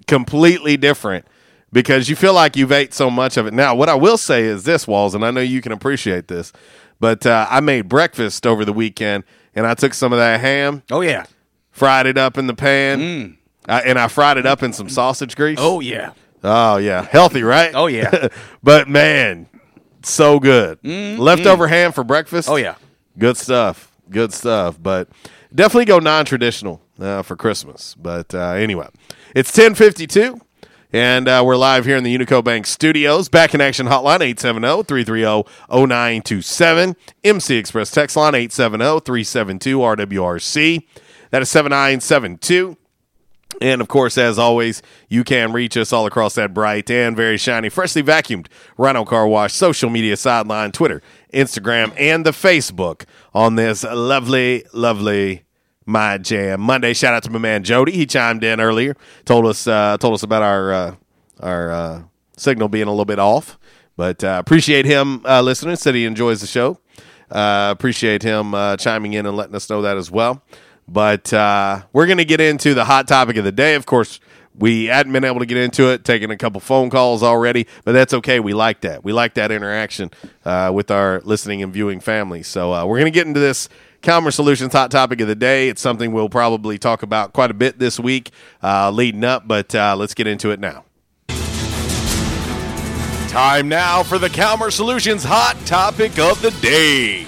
completely different because you feel like you've ate so much of it. Now, what I will say is this, Walls, and I know you can appreciate this, but uh, I made breakfast over the weekend, and I took some of that ham. Oh, yeah. Fried it up in the pan, mm. I, and I fried it up in some sausage grease. Oh, yeah. Oh, yeah. Healthy, right? Oh, yeah. But, man, so good. Mm-hmm. Leftover ham for breakfast. Oh, yeah. Good stuff. Good stuff. But definitely go non-traditional uh, for Christmas. But uh, anyway, it's ten fifty-two, and uh, we're live here in the Unico Bank Studios. Back in Action Hotline, eight seven zero, three three zero, zero nine two seven. M C Express Text Line, eight seven zero, three seven two, R W R C. That is seven nine seven two. And, of course, as always, you can reach us all across that bright and very shiny, freshly vacuumed Rhino Car Wash social media sideline, Twitter, Instagram, and the Facebook on this lovely, lovely My Jam Monday. Shout out to my man Jody. He chimed in earlier, told us uh, told us about our uh, our uh, signal being a little bit off. But uh, appreciate him uh, listening, said he enjoys the show. Uh, appreciate him uh, chiming in and letting us know that as well. But uh, we're going to get into the hot topic of the day. Of course, we hadn't been able to get into it, taking a couple phone calls already, but that's okay. We like that. We like that interaction uh, with our listening and viewing family. So uh, we're going to get into this Calmer Solutions hot topic of the day. It's something we'll probably talk about quite a bit this week uh, leading up, but uh, let's get into it now. Time now for the Calmer Solutions hot topic of the day.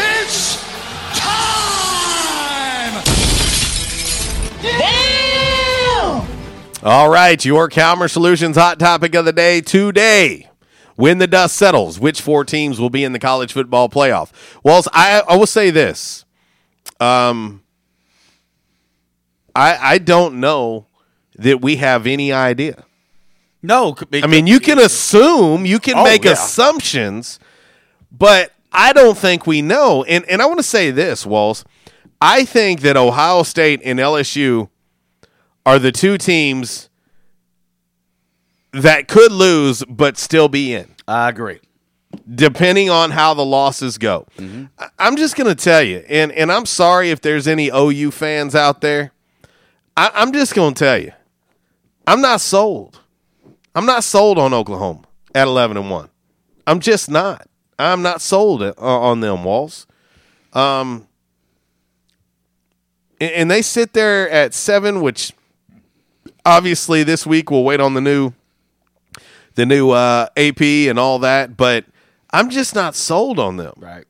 It's time! Yeah! All right, your Calmer Solutions hot topic of the day today. When the dust settles, which four teams will be in the college football playoff? Well, I, I will say this. Um, I I don't know that we have any idea. No. Because, I mean, you can assume, you can oh, make yeah. assumptions, but I don't think we know. And, and I want to say this, Walls. I think that Ohio State and L S U are the two teams that could lose but still be in. I agree. Depending on how the losses go. Mm-hmm. I'm just going to tell you, and, and I'm sorry if there's any O U fans out there. I, I'm just going to tell you, I'm not sold. I'm not sold on Oklahoma at eleven and one. I'm just not. I'm not sold on them, Walls. Um, and, and they sit there at seven, which – obviously this week we'll wait on the new the new uh, A P and all that, but I'm just not sold on them. Right.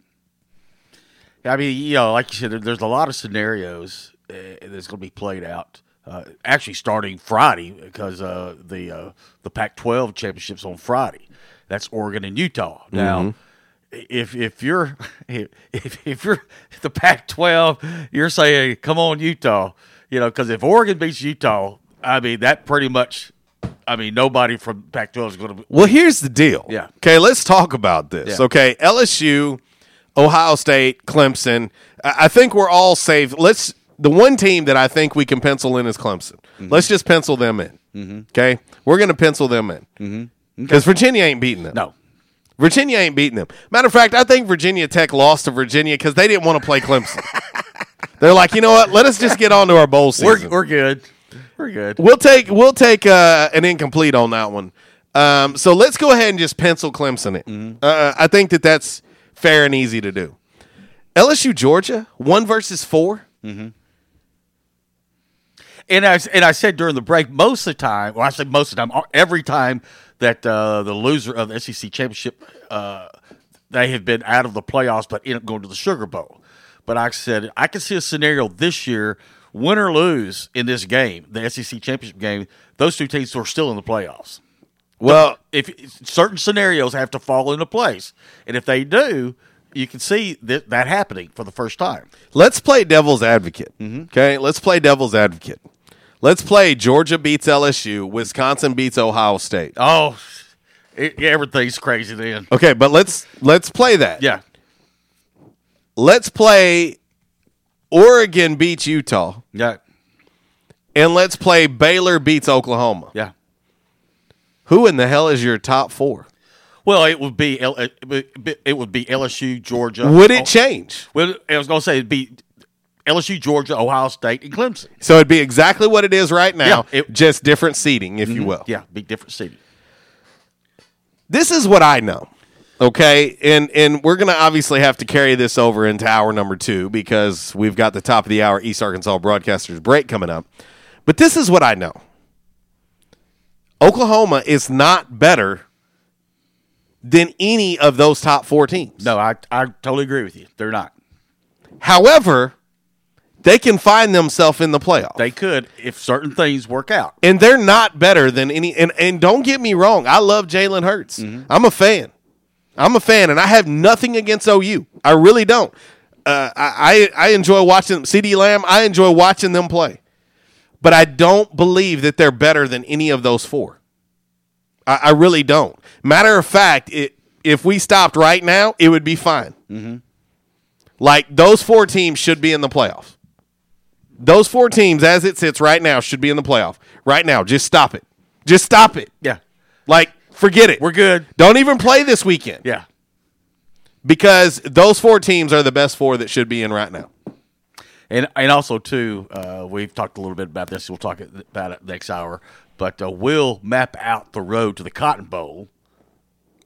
I mean, you know, like you said, there's a lot of scenarios uh, that's going to be played out. Uh, actually, starting Friday because uh, the uh, the Pac twelve championships on Friday. That's Oregon and Utah. Now, mm-hmm. if if you're if if you're the Pac twelve, you're saying, "Come on, Utah," you know, because if Oregon beats Utah, I mean, that pretty much. I mean, nobody from Pac twelve is going to be. Well, here's the deal. Yeah. Okay, let's talk about this. Yeah. Okay, L S U, Ohio State, Clemson. I think we're all safe. Let's. The one team that I think we can pencil in is Clemson. Mm-hmm. Let's just pencil them in. Mm-hmm. Okay? We're going to pencil them in. Because mm-hmm. okay. Virginia ain't beating them. No. Virginia ain't beating them. Matter of fact, I think Virginia Tech lost to Virginia because they didn't want to play Clemson. They're like, you know what? Let us just get on to our bowl season. We're, we're good. We're good. We'll take we'll take uh, an incomplete on that one. Um, so let's go ahead and just pencil Clemson in. Mm-hmm. Uh, I think that that's fair and easy to do. L S U Georgia, one versus four. Mm-hmm. And I, and I said during the break, most of the time, well, I said most of the time, every time that uh, the loser of the S E C championship, uh, they have been out of the playoffs but end up going to the Sugar Bowl. But I said, I can see a scenario this year, win or lose in this game, the S E C championship game, those two teams are still in the playoffs. Well, if certain scenarios have to fall into place. And if they do, you can see that, that happening for the first time. Let's play devil's advocate. Mm-hmm. Okay, let's play devil's advocate. Let's play Georgia beats L S U, Wisconsin beats Ohio State. Oh, it, everything's crazy then. Okay, but let's let's play that. Yeah. Let's play Oregon beats Utah. Yeah. And let's play Baylor beats Oklahoma. Yeah. Who in the hell is your top four? Well, it would be L- it would be L S U, Georgia. Would it change? Well, I was going to say it'd be L S U, Georgia, Ohio State, and Clemson. So it'd be exactly what it is right now, yeah, it, just different seating, if mm-hmm, you will. Yeah, be different seating. This is what I know, okay? And and we're going to obviously have to carry this over into hour number two because we've got the top of the hour East Arkansas Broadcasters break coming up. But this is what I know. Oklahoma is not better than any of those top four teams. No, I, I totally agree with you. They're not. However, they can find themselves in the playoff. They could if certain things work out. And they're not better than any. And, and don't get me wrong. I love Jalen Hurts. Mm-hmm. I'm a fan. I'm a fan, and I have nothing against O U. I really don't. Uh, I, I I enjoy watching them. CeeDee Lamb, I enjoy watching them play. But I don't believe that they're better than any of those four. I, I really don't. Matter of fact, it, if we stopped right now, it would be fine. Mm-hmm. Like, those four teams should be in the playoffs. Those four teams, as it sits right now, should be in the playoff. Right now, just stop it. Just stop it. Yeah. Like, forget it. We're good. Don't even play this weekend. Yeah. Because those four teams are the best four that should be in right now. And and also, too, uh, we've talked a little bit about this. We'll talk about it next hour. But uh, we'll map out the road to the Cotton Bowl.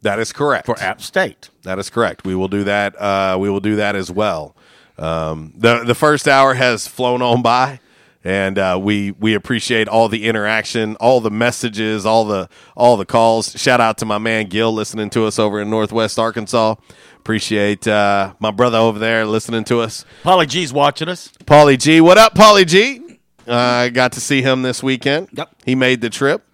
That is correct. For App State. That is correct. We will do that. Uh, we will do that as well. Um, the the first hour has flown on by, and uh, we we appreciate all the interaction, all the messages, all the all the calls. Shout out to my man Gil listening to us over in Northwest Arkansas. Appreciate uh, my brother over there listening to us. Paulie G's watching us. Paulie G, what up, Paulie G? I uh, got to see him this weekend. Yep, he made the trip.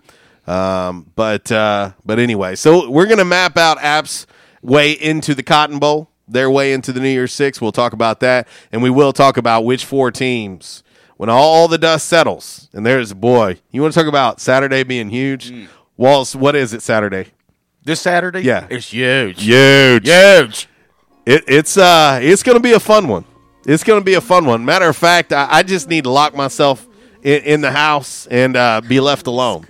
Um, but uh, but anyway, so we're gonna map out App's way into the Cotton Bowl. Their way into the New Year's Six. We'll talk about that, and we will talk about which four teams, when all the dust settles, and there's, boy, you want to talk about Saturday being huge? Mm. Walls, what is it Saturday? This Saturday? Yeah. It's huge. Huge. Huge. It, it's uh, it's going to be a fun one. It's going to be a fun one. Matter of fact, I, I just need to lock myself in, in the house and uh, be left alone.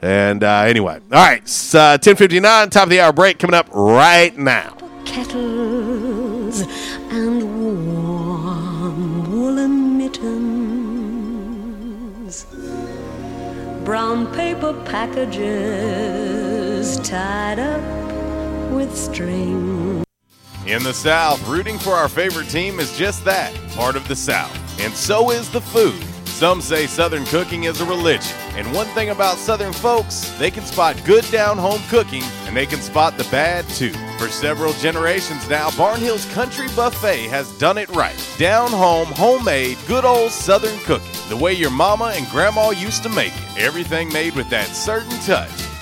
And uh, anyway, all right, it's uh, ten fifty-nine, top of the hour break coming up right now. Kettles and warm woolen mittens, brown paper packages tied up with string. In the South, rooting for our favorite team is just that, part of the South. And so is the food. Some say Southern cooking is a religion. And one thing about Southern folks, they can spot good down-home cooking, and they can spot the bad, too. For several generations now, Barnhill's Country Buffet has done it right. Down-home, homemade, good old Southern cooking. The way your mama and grandma used to make it. Everything made with that certain touch.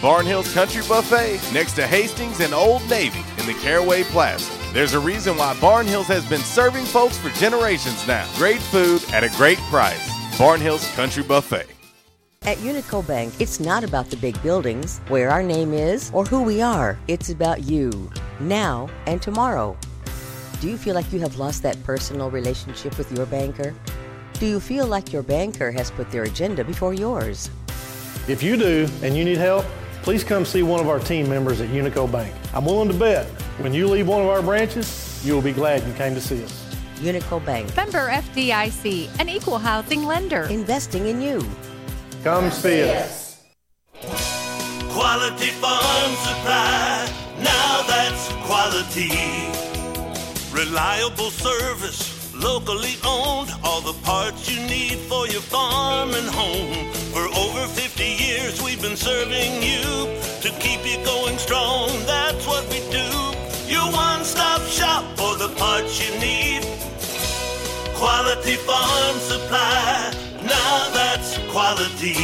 Barnhill's Country Buffet, next to Hastings and Old Navy in the Caraway Plaza. There's a reason why Barnhill's has been serving folks for generations now. Great food at a great price. Barnhill's Country Buffet. At Unico Bank, it's not about the big buildings, where our name is, or who we are. It's about you, now and tomorrow. Do you feel like you have lost that personal relationship with your banker? Do you feel like your banker has put their agenda before yours? If you do and you need help, please come see one of our team members at Unico Bank. I'm willing to bet when you leave one of our branches, you will be glad you came to see us. Unico Bank. Member F D I C, an equal housing lender. Investing in you. Come see us. Quality Farm Supply. Now that's quality. Reliable service, locally owned. All the parts you need for your farm and home. For over fifty years we've been serving you. To keep you going strong, that's what we do. Your one-stop shop for the parts you need. Quality Farm Supply. Now that's quality.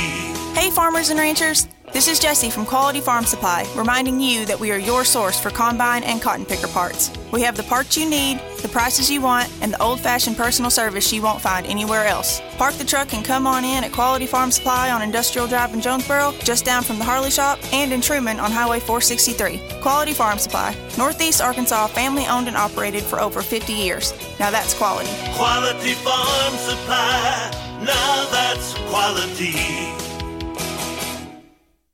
Hey farmers and ranchers, this is Jessie from Quality Farm Supply, reminding you that we are your source for combine and cotton picker parts. We have the parts you need, the prices you want, and the old-fashioned personal service you won't find anywhere else. Park the truck and come on in at Quality Farm Supply on Industrial Drive in Jonesboro, just down from the Harley Shop, and in Truman on Highway four sixty-three. Quality Farm Supply, Northeast Arkansas, family-owned and operated for over fifty years. Now that's quality. Quality Farm Supply. Now that's quality.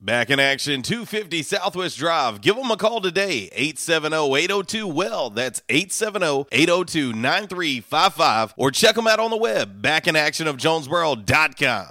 Back in Action, two fifty Southwest Drive. Give them a call today, eight seven zero, eight zero two, W E L L. That's eight seven zero, eight zero two, nine three five five. Or check them out on the web, back in action of jonesboro dot com.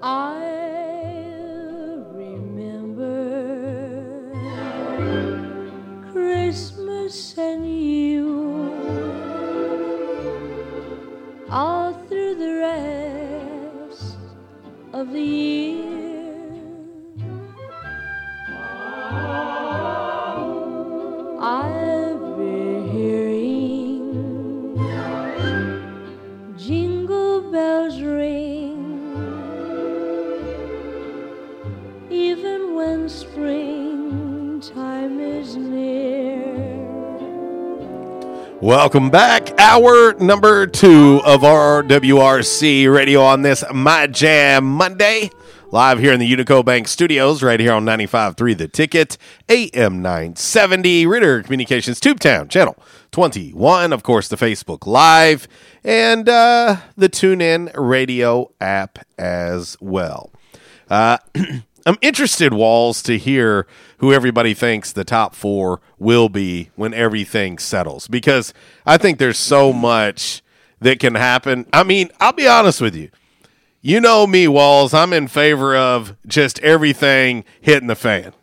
I remember Christmas and you all through the rest of the year. I've been hearing jingle bells ring even when springtime is near. Welcome back. Hour number two of R W R C Radio on this My Jam Monday. Live here in the Unico Bank Studios, right here on ninety-five point three The Ticket, A M nine seventy, Ritter Communications, Tubetown, Channel twenty-one, of course, the Facebook Live, and uh, the TuneIn Radio app as well. Uh I'm interested, Walls, to hear who everybody thinks the top four will be when everything settles, because I think there's so much that can happen. I mean, I'll be honest with you. You know me, Walls. I'm in favor of just everything hitting the fan.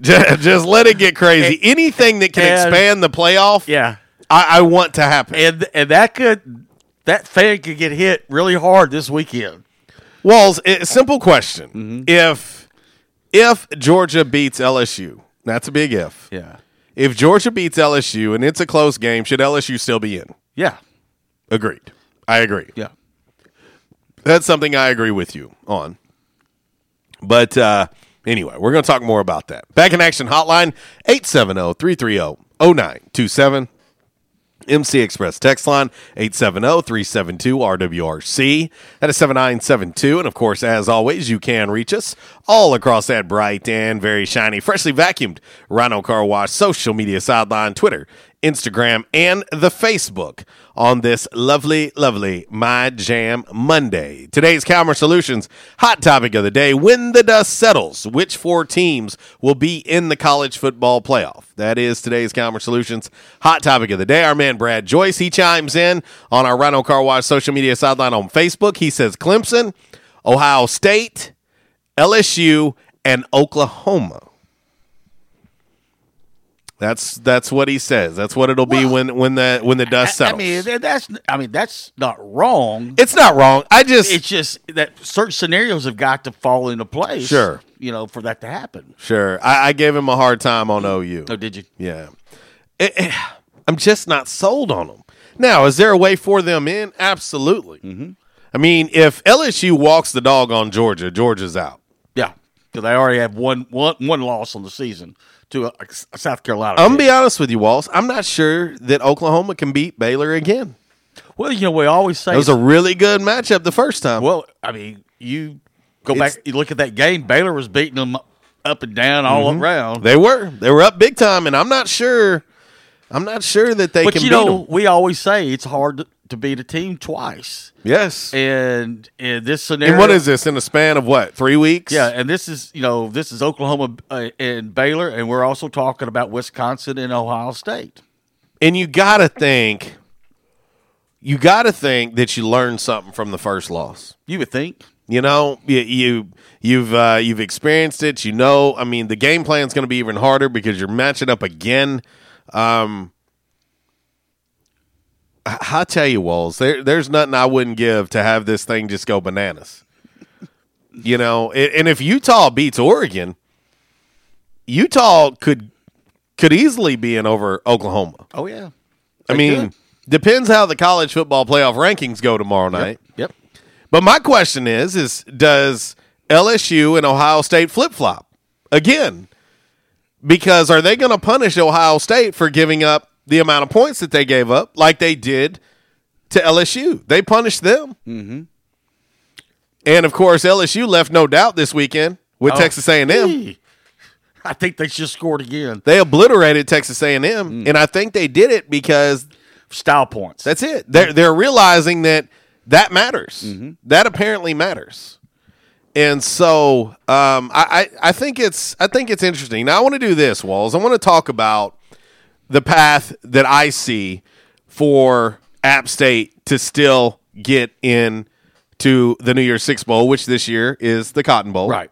just, just let it get crazy. And anything that can and, expand the playoff, yeah, I, I want to happen. And and that could that fan could get hit really hard this weekend. Walls, it, simple question. Mm-hmm. If if Georgia beats L S U, that's a big if. Yeah. If Georgia beats L S U and it's a close game, should L S U still be in? Yeah. Agreed. I agree. Yeah. That's something I agree with you on. But uh, anyway, we're going to talk more about that. Back in Action Hotline, eight seven zero, three three zero, zero nine two seven. M C Express text line eight seven zero, three seven two, R W R C. That is seven nine seven two. And, of course, as always, you can reach us all across that bright and very shiny, freshly vacuumed Rhino Car Wash social media sideline, Twitter, Instagram, and the Facebook on this lovely, lovely My Jam Monday. Today's Calmer Solutions hot topic of the day: when the dust settles, which four teams will be in the college football playoff? That is today's Calmer Solutions hot topic of the day. Our man Brad Joyce, he chimes in on our Rhino Car Wash social media sideline on Facebook. He says Clemson, Ohio State, L S U, and Oklahoma. That's that's what he says. That's what it'll well, be when, when the when the dust settles. I mean that's I mean that's not wrong. It's not wrong. I just it's just that certain scenarios have got to fall into place. Sure, you know, for that to happen. Sure, I, I gave him a hard time on O U. Oh, did you? Yeah, it, it, I'm just not sold on them. Now, is there a way for them in? Absolutely. Mm-hmm. I mean, if L S U walks the dog on Georgia, Georgia's out. Yeah, because they already have one one one loss on the season to a, a South Carolina. I'm going to be honest with you, Walls. I'm not sure that Oklahoma can beat Baylor again. Well, you know, we always say it was a really good matchup the first time. Well, I mean, you go it's, back, you look at that game, Baylor was beating them up and down, all mm-hmm. around. They were. They were up big time, and I'm not sure I'm not sure that they but can beat them. But, you know, we always say it's hard to, to beat a team twice. Yes. And in this scenario. And what is this, in the span of what, three weeks? Yeah, and this is, you know, this is Oklahoma uh, and Baylor, and we're also talking about Wisconsin and Ohio State. And you got to think, you got to think that you learned something from the first loss. You would think. You know, you, you you've uh, you've experienced it. You know, I mean, the game plan is going to be even harder because you're matching up again. Um, I, I tell you, Walls, there there's nothing I wouldn't give to have this thing just go bananas. You know, and, and if Utah beats Oregon, Utah could could easily be in over Oklahoma. Oh yeah, I they mean, could. Depends how the college football playoff rankings go tomorrow night. Yep. Yep. But my question is, is does L S U and Ohio State flip-flop again? Because are they going to punish Ohio State for giving up the amount of points that they gave up like they did to L S U? They punished them. Mm-hmm. And, of course, L S U left no doubt this weekend with oh, Texas A and M. Gee. I think they just scored again. They obliterated Texas A and M, mm. and I think they did it because style points. That's it. They're, they're realizing that That matters. Mm-hmm. That apparently matters, and so um, I, I, I think it's I think it's interesting. Now I want to do this, Walls. I want to talk about the path that I see for App State to still get in to the New Year's Six Bowl, which this year is the Cotton Bowl, right?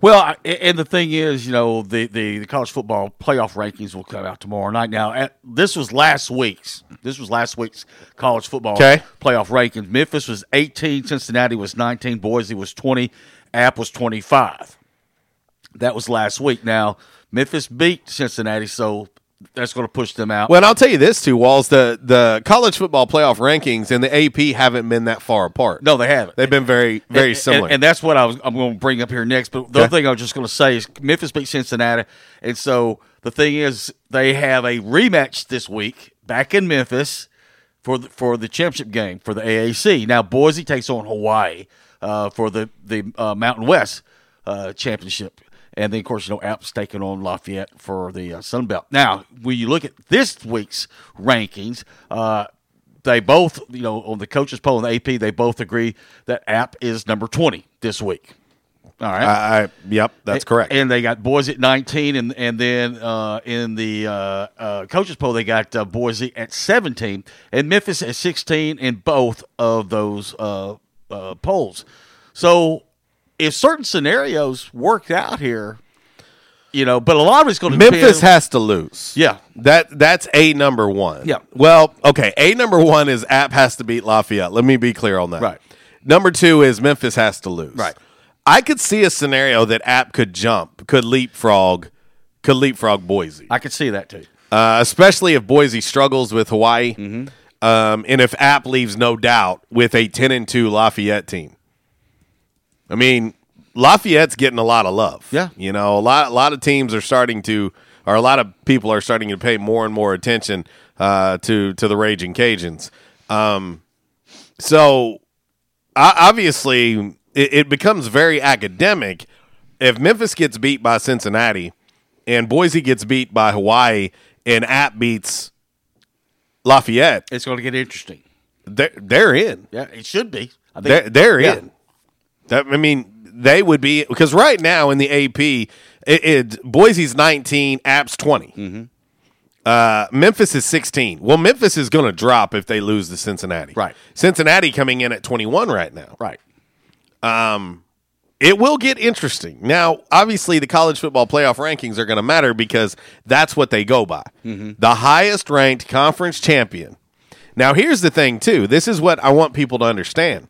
Well, I, and the thing is, you know, the, the, the college football playoff rankings will come out tomorrow night. Now, at, this was last week's. This was last week's college football okay. playoff rankings. Memphis was eighteen, Cincinnati was nineteen, Boise was twenty, App was twenty-five. That was last week. Now, Memphis beat Cincinnati, so that's going to push them out. Well, and I'll tell you this, too, Walls. The, the college football playoff rankings and the A P haven't been that far apart. No, they haven't. They've been very, very and, similar. And, and that's what I was, I'm going to bring up here next. But the okay. other thing I was just going to say is Memphis beat Cincinnati. And so the thing is they have a rematch this week back in Memphis for the, for the championship game for the A A C. Now, Boise takes on Hawaii uh, for the, the uh, Mountain West uh, championship. And then, of course, you know, App's taking on Lafayette for the uh, Sunbelt. Now, when you look at this week's rankings, uh, they both, you know, on the coaches poll and the A P, they both agree that App is number twenty this week. All right. I, I, yep, that's and, correct. And they got Boise at nineteen, and and then uh, in the uh, uh, coaches poll, they got uh, Boise at seventeen, and Memphis at sixteen in both of those uh, uh, polls. So, if certain scenarios worked out here, you know, but a lot of it's going to depend. Memphis has to lose. Yeah. that That's A number one. Yeah. Well, okay, A number one is App has to beat Lafayette. Let me be clear on that. Right. Number two is Memphis has to lose. Right. I could see a scenario that App could jump, could leapfrog, could leapfrog Boise. I could see that too. Uh, especially if Boise struggles with Hawaii, mm-hmm. um, and if App leaves no doubt with a ten and two Lafayette team. I mean, Lafayette's getting a lot of love. Yeah. You know, a lot a lot of teams are starting to, or a lot of people are starting to pay more and more attention uh, to, to the Raging Cajuns. Um, so, obviously, it, it becomes very academic. If Memphis gets beat by Cincinnati and Boise gets beat by Hawaii and App beats Lafayette. It's going to get interesting. They're, they're in. Yeah, it should be. I think they're they're yeah. in. That, I mean, they would be, because right now in the A P, it, it, Boise's nineteen, App's twenty. Mm-hmm. Uh, Memphis is sixteen. Well, Memphis is going to drop if they lose to Cincinnati. Right. Cincinnati coming in at twenty-one right now. Right. Um, it will get interesting. Now, obviously, the college football playoff rankings are going to matter because that's what they go by. Mm-hmm. The highest ranked conference champion. Now, here's the thing, too. This is what I want people to understand.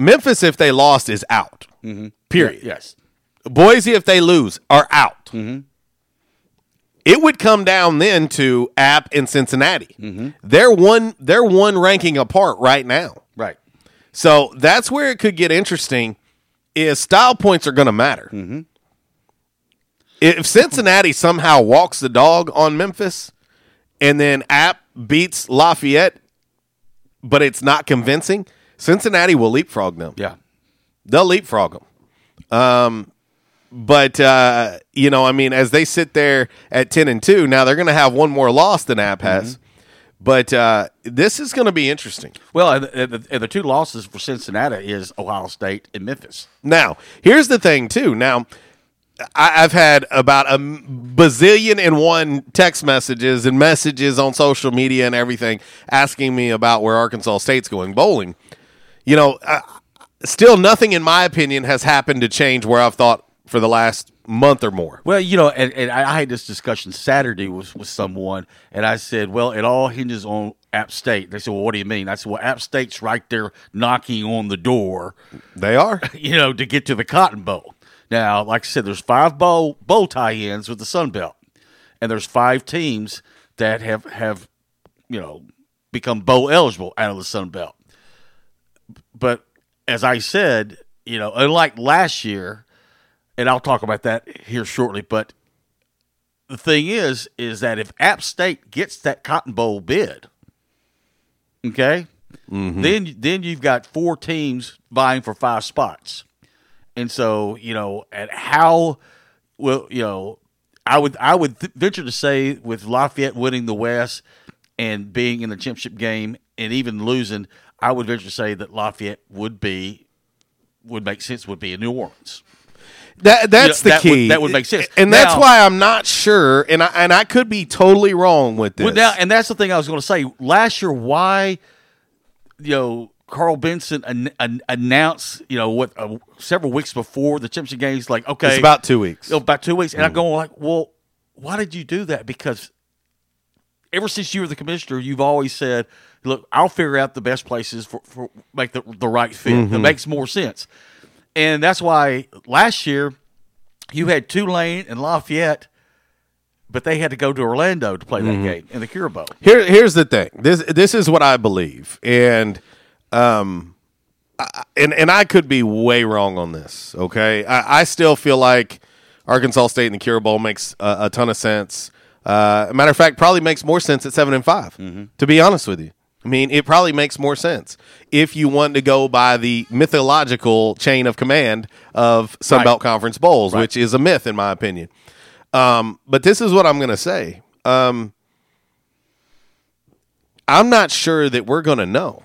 Memphis, if they lost, is out. Mm-hmm. Period. Yes. Boise, if they lose, are out. Mm-hmm. It would come down then to App and Cincinnati. Mm-hmm. They're one. They're one ranking apart right now. Right. So that's where it could get interesting. Is style points are going to matter. Mm-hmm. If Cincinnati somehow walks the dog on Memphis, and then App beats Lafayette, but it's not convincing. Cincinnati will leapfrog them. Yeah. They'll leapfrog them. Um, But, uh, you know, I mean, as they sit there at ten and two, now they're going to have one more loss than App has. Mm-hmm. But uh, this is going to be interesting. Well, the, the, the two losses for Cincinnati is Ohio State and Memphis. Now, here's the thing, too. Now, I, I've had about a bazillion and one text messages and messages on social media and everything asking me about where Arkansas State's going bowling. You know, I, still nothing, in my opinion, has happened to change where I've thought for the last month or more. Well, you know, and, and I had this discussion Saturday with, with someone, and I said, well, it all hinges on App State. They said, well, what do you mean? I said, well, App State's right there knocking on the door. They are. You know, to get to the Cotton Bowl. Now, like I said, there's five bowl, bowl tie-ins with the Sunbelt, and there's five teams that have, have, you know, become bowl eligible out of the Sunbelt. But as I said, you know, unlike last year, and I'll talk about that here shortly, but the thing is, is that if App State gets that Cotton Bowl bid, okay, mm-hmm. then then you've got four teams vying for five spots, and so you know, and how well you know, I would I would th- venture to say with Lafayette winning the West and being in the championship game and even losing, I would venture to say that Lafayette would be would make sense would be in New Orleans. That that's you know, the that key. Would, that would make sense, and now, that's why I'm not sure. And I and I could be totally wrong with this. Well, now, and that's the thing I was going to say. Last year, why, you know, Carl Benson an, an, announced, you know, what uh, several weeks before the championship games, like okay, it's about two weeks, you know, about two weeks, and mm. I'm going like, well, why did you do that? Because ever since you were the commissioner, you've always said, look, I'll figure out the best places for, for make the the right fit mm-hmm. that makes more sense. And that's why last year you had Tulane and Lafayette, but they had to go to Orlando to play that mm-hmm. game in the Cure Bowl. Here, here's the thing. This this is what I believe, and um, I, and and I could be way wrong on this. Okay, I, I still feel like Arkansas State and the Cure Bowl makes a, a ton of sense. Uh, a matter of fact, probably makes more sense at seven and five. Mm-hmm. To be honest with you. I mean, it probably makes more sense if you want to go by the mythological chain of command of Sunbelt right. Conference Bowls, right. which is a myth, in my opinion. Um, but this is what I'm going to say. Um, I'm not sure that we're going to know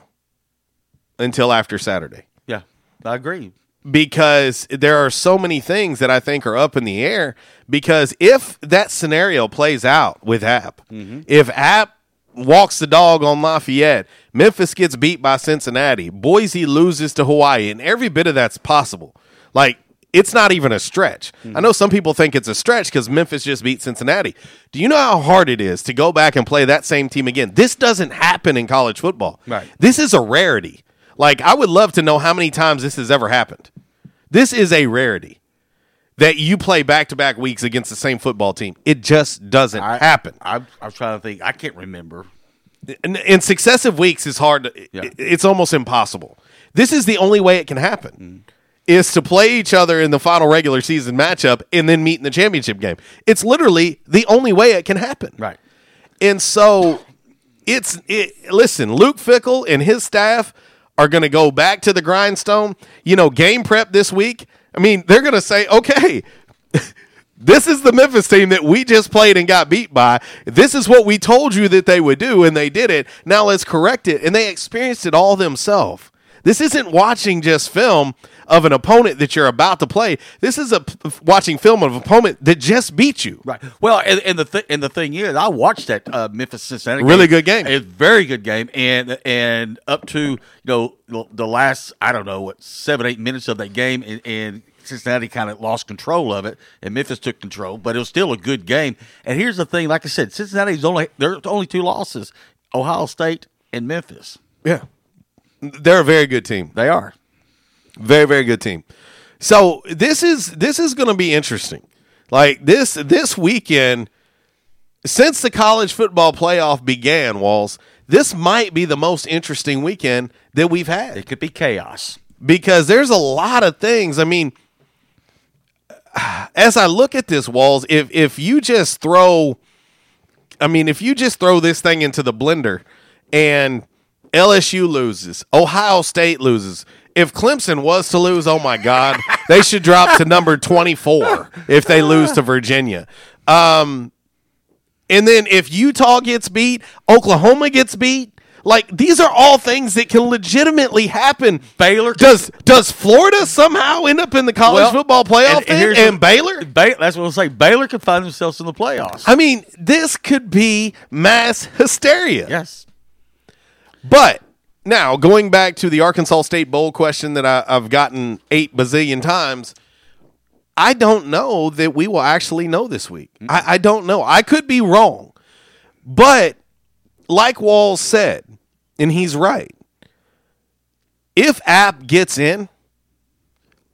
until after Saturday. Yeah, I agree. Because there are so many things that I think are up in the air. Because if that scenario plays out with App, mm-hmm. if App walks the dog on Lafayette, Memphis gets beat by Cincinnati, Boise loses to Hawaii, and every bit of that's possible. Like, it's not even a stretch. Mm-hmm. I know some people think it's a stretch because Memphis just beat Cincinnati. Do you know how hard it is to go back and play that same team again? This doesn't happen in college football. Right. This is a rarity. Like, I would love to know how many times this has ever happened. This is a rarity that you play back-to-back weeks against the same football team. It just doesn't I, happen. I'm, I'm trying to think. I can't remember. And, and successive weeks is hard. To, yeah. It's almost impossible. This is the only way it can happen, mm. is to play each other in the final regular season matchup and then meet in the championship game. It's literally the only way it can happen. Right. And so, it's it, listen, Luke Fickell and his staff are going to go back to the grindstone. You know, game prep this week, I mean, they're going to say, okay, this is the Memphis team that we just played and got beat by. This is what we told you that they would do, and they did it. Now let's correct it. And they experienced it all themselves. This isn't watching just film of an opponent that you're about to play. This is a p- watching film of an opponent that just beat you. Right. Well, and, and the th- and the thing is, I watched that uh, Memphis Cincinnati game. Really good game. It's a very good game, and and up to you know the last I don't know what seven eight minutes of that game, and, and Cincinnati kind of lost control of it, and Memphis took control, but it was still a good game. And here's the thing: like I said, Cincinnati's only there's only two losses: Ohio State and Memphis. Yeah. They're a very good team. They are. Very, very good team. So this is this is going to be interesting. Like this this weekend, since the college football playoff began, Walls, this might be the most interesting weekend that we've had. It could be chaos. Because there's a lot of things. I mean, as I look at this, Walls, if if you just throw I mean, if you just throw this thing into the blender and L S U loses, Ohio State loses. If Clemson was to lose, oh, my God. They should drop to number twenty-four if they lose to Virginia. Um, and then if Utah gets beat, Oklahoma gets beat. Like, these are all things that can legitimately happen. Baylor. Does does Florida somehow end up in the college well, football playoff? And, and, and what, Baylor? Ba- that's what I'll say. Baylor could find themselves in the playoffs. I mean, this could be mass hysteria. Yes. But now, going back to the Arkansas State Bowl question that I, I've gotten eight bazillion times, I don't know that we will actually know this week. Mm-hmm. I, I don't know. I could be wrong. But like Walls said, and he's right, if App gets in,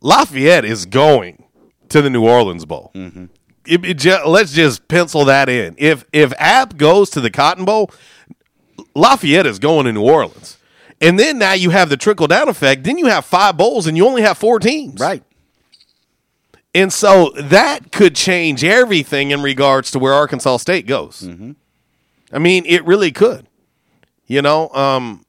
Lafayette is going to the New Orleans Bowl. Mm-hmm. It, it just, let's just pencil that in. If if App goes to the Cotton Bowl, Lafayette is going to New Orleans. And then now you have the trickle-down effect. Then you have five bowls, and you only have four teams. Right. And so that could change everything in regards to where Arkansas State goes. Mm-hmm. I mean, it really could, you know, um,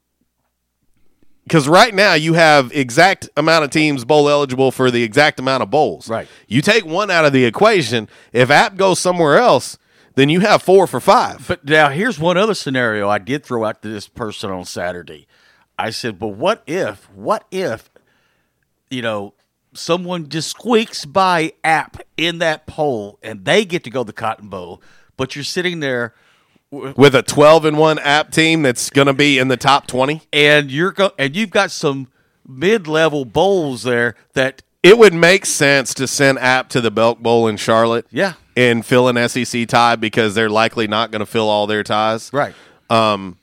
because right now you have exact amount of teams bowl eligible for the exact amount of bowls. Right. You take one out of the equation. If App goes somewhere else, then you have four for five. But now here's one other scenario I did throw out to this person on Saturday. I said, but what if, what if, you know, someone just squeaks by App in that poll and they get to go to the Cotton Bowl, but you're sitting there with a twelve and one App team that's going to be in the top twenty, and you're go- and you've got some mid-level bowls there that it would make sense to send App to the Belk Bowl in Charlotte, yeah, and fill an S E C tie because they're likely not going to fill all their ties, right? Um,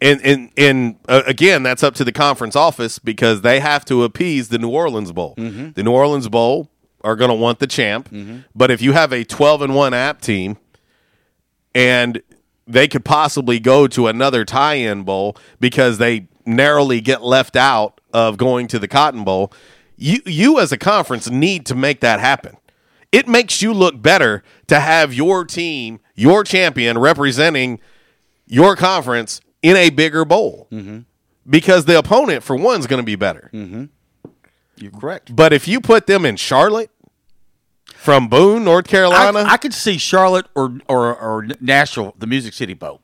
and and and uh, again, that's up to the conference office because they have to appease the New Orleans Bowl. Mm-hmm. The New Orleans Bowl are going to want the champ, mm-hmm. but if you have a twelve and one App team, and they could possibly go to another tie-in bowl because they narrowly get left out of going to the Cotton Bowl. You, you as a conference need to make that happen. It makes you look better to have your team, your champion, representing your conference in a bigger bowl mm-hmm. because the opponent, for one, is going to be better. Mm-hmm. You're correct. But if you put them in Charlotte, from Boone, North Carolina? I, I could see Charlotte or, or or Nashville, the Music City Bowl.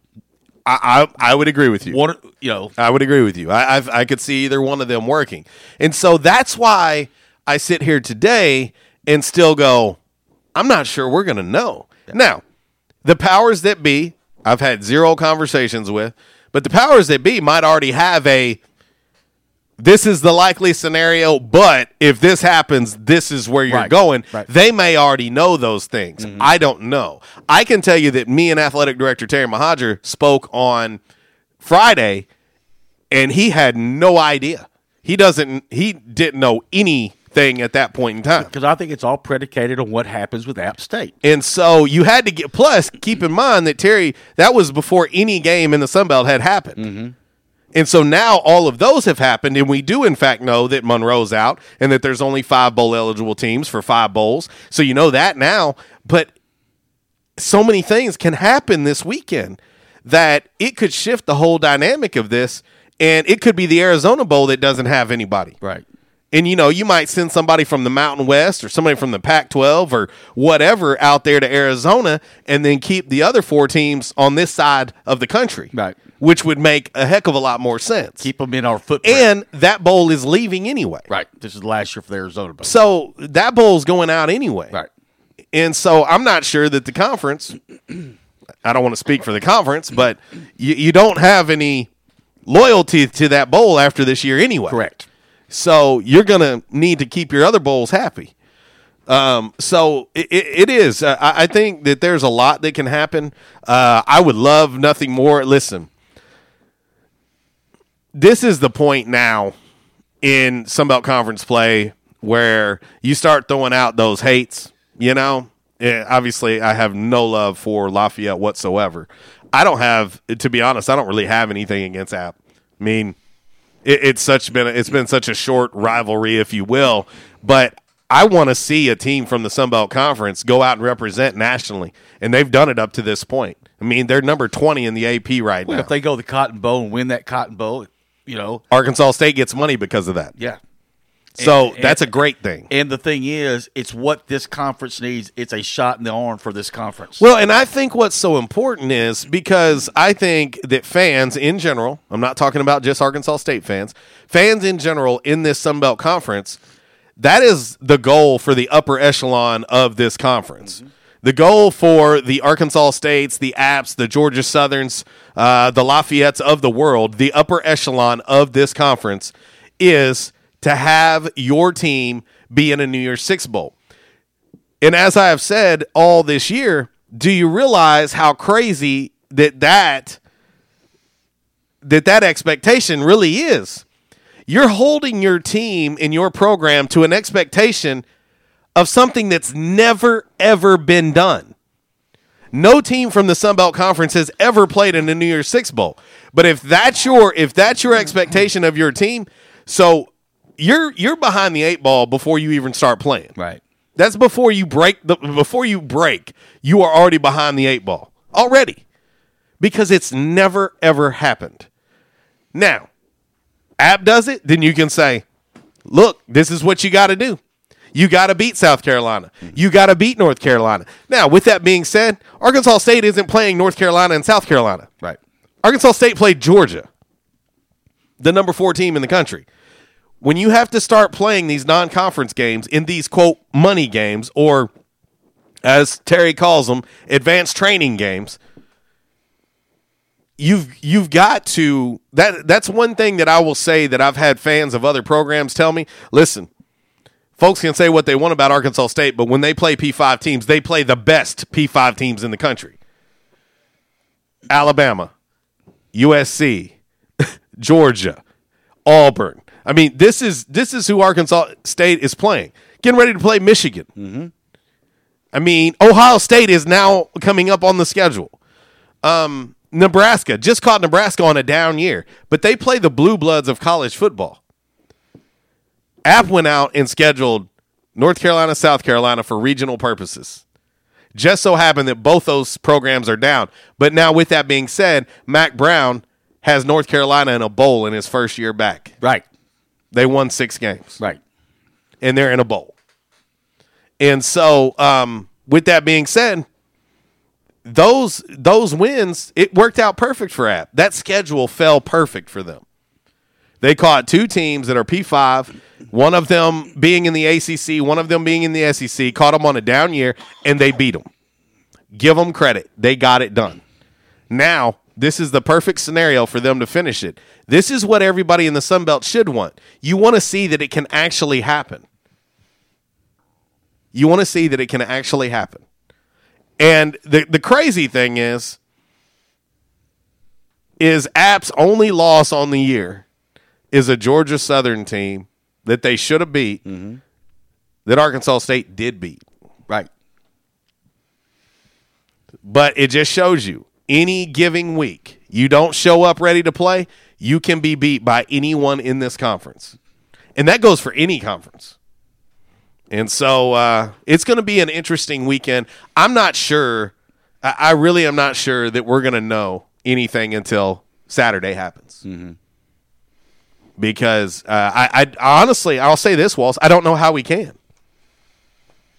I, I I would agree with you. One, you know, I would agree with you. I I've, I could see either one of them working, and so that's why I sit here today and still go, I'm not sure we're going to know. Yeah. Now, the powers that be, I've had zero conversations with, but the powers that be might already have a. This is the likely scenario, but if this happens, this is where you're right, going. Right. They may already know those things. Mm-hmm. I don't know. I can tell you that me and Athletic Director Terry Mahajer spoke on Friday, and he had no idea. He doesn't. He didn't know anything at that point in time. Because I think it's all predicated on what happens with App State. And so you had to get – plus, keep in mind that Terry, that was before any game in the Sunbelt had happened. Mm-hmm. And so now all of those have happened, and we do, in fact, know that Monroe's out and that there's only five bowl-eligible teams for five bowls. So you know that now, but so many things can happen this weekend that it could shift the whole dynamic of this, and it could be the Arizona Bowl that doesn't have anybody. Right. And, you know, you might send somebody from the Mountain West or somebody from the Pac twelve or whatever out there to Arizona and then keep the other four teams on this side of the country, right? Which would make a heck of a lot more sense. Keep them in our footprint. And that bowl is leaving anyway. Right. This is the last year for the Arizona Bowl. So that bowl's going out anyway. Right. And so I'm not sure that the conference, I don't want to speak for the conference, but you, you don't have any loyalty to that bowl after this year anyway. Correct. So you're going to need to keep your other bowls happy. Um, so it, it is. Uh, I think that there's a lot that can happen. Uh, I would love nothing more. Listen, this is the point now in Sunbelt Conference play where you start throwing out those hates, you know. Yeah, obviously, I have no love for Lafayette whatsoever. I don't have, to be honest, I don't really have anything against App. I mean, It, it's such been it's been such a short rivalry, if you will, but I want to see a team from the Sunbelt Conference go out and represent nationally, and they've done it up to this point. I mean, they're number twenty in the A P right well, now. If they go to the Cotton Bowl and win that Cotton Bowl, you know, Arkansas State gets money because of that. Yeah, So and, and, that's a great thing. And the thing is, it's what this conference needs. It's a shot in the arm for this conference. Well, and I think what's so important is because I think that fans in general, I'm not talking about just Arkansas State fans, fans in general in this Sunbelt Conference, that is the goal for the upper echelon of this conference. Mm-hmm. The goal for the Arkansas States, the Apps, the Georgia Southerns, uh, the Lafayettes of the world, the upper echelon of this conference is to have your team be in a New Year's Six Bowl. And as I have said all this year, do you realize how crazy that that, that, that expectation really is? You're holding your team and your program to an expectation of something that's never, ever been done. No team from the Sunbelt Conference has ever played in a New Year's Six Bowl. But if that's your if that's your expectation of your team, so you're you're behind the eight ball before you even start playing. Right. That's before you break the before you break, you are already behind the eight ball. Already. Because it's never, ever happened. Now, App does it, then you can say, look, this is what you got to do. You got to beat South Carolina. You got to beat North Carolina. Now, with that being said, Arkansas State isn't playing North Carolina and South Carolina. Right. Arkansas State played Georgia, the number four team in the country. When you have to start playing these non-conference games in these, quote, money games, or as Terry calls them, advanced training games, you've you've got to that, – that's one thing that I will say that I've had fans of other programs tell me, listen, folks can say what they want about Arkansas State, but when they play P five teams, they play the best P five teams in the country. Alabama, U S C, Georgia, Auburn. I mean, this is this is who Arkansas State is playing. Getting ready to play Michigan. Mm-hmm. I mean, Ohio State is now coming up on the schedule. Um, Nebraska, just caught Nebraska on a down year, but they play the blue bloods of college football. App went out and scheduled North Carolina, South Carolina for regional purposes. Just so happened that both those programs are down. But now with that being said, Mack Brown has North Carolina in a bowl in his first year back. Right. They won six games. Right. And they're in a bowl. And so um, with that being said, those those wins, it worked out perfect for App. That schedule fell perfect for them. They caught two teams that are P five, one of them being in the A C C, one of them being in the S E C, caught them on a down year, and they beat them. Give them credit. They got it done. Now, this is the perfect scenario for them to finish it. This is what everybody in the Sun Belt should want. You want to see that it can actually happen. You want to see that it can actually happen. And the, the crazy thing is, is App's only loss on the year is a Georgia Southern team that they should have beat, mm-hmm. that Arkansas State did beat. Right. But it just shows you, any given week, you don't show up ready to play, you can be beat by anyone in this conference. And that goes for any conference. And so uh, it's going to be an interesting weekend. I'm not sure. I, I really am not sure that we're going to know anything until Saturday happens. Mm-hmm. Because uh, I, I honestly, I'll say this, Walsh, I don't know how we can.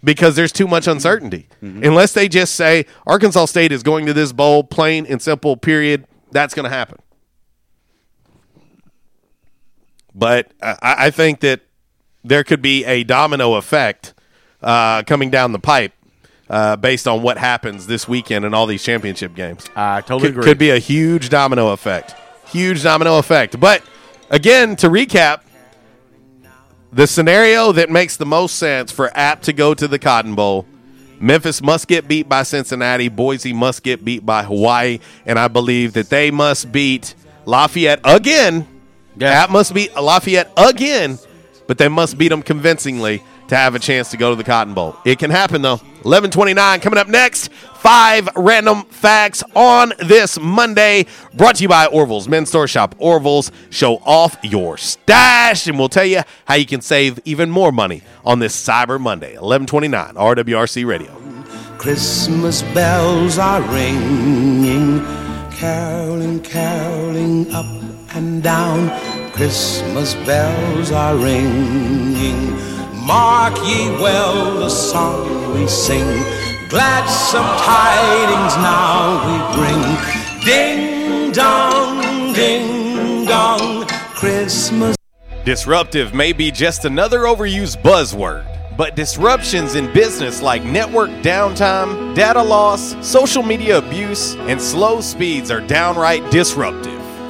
Because there's too much uncertainty. Mm-hmm. Unless they just say, Arkansas State is going to this bowl, plain and simple, period, that's going to happen. But I, I think that there could be a domino effect uh, coming down the pipe uh, based on what happens this weekend in all these championship games. I totally could, agree. Could be a huge domino effect. Huge domino effect. But again, to recap, the scenario that makes the most sense for App to go to the Cotton Bowl, Memphis must get beat by Cincinnati, Boise must get beat by Hawaii, and I believe that they must beat Lafayette again. Yeah. App must beat Lafayette again, but they must beat them convincingly to have a chance to go to the Cotton Bowl. It can happen, though. eleven twenty-nine coming up next. Five random facts on this Monday, brought to you by Orville's Men's Store. Shop Orville's, show off your stash, and we'll tell you how you can save even more money on this Cyber Monday. eleven twenty-nine R W R C Radio. Christmas bells are ringing, caroling, caroling up and down. Christmas bells are ringing. Mark ye well the song we sing. Gladsome tidings now we bring. Ding dong, ding dong, Christmas. Disruptive may be just another overused buzzword, but disruptions in business like network downtime, data loss, social media abuse, and slow speeds are downright disruptive.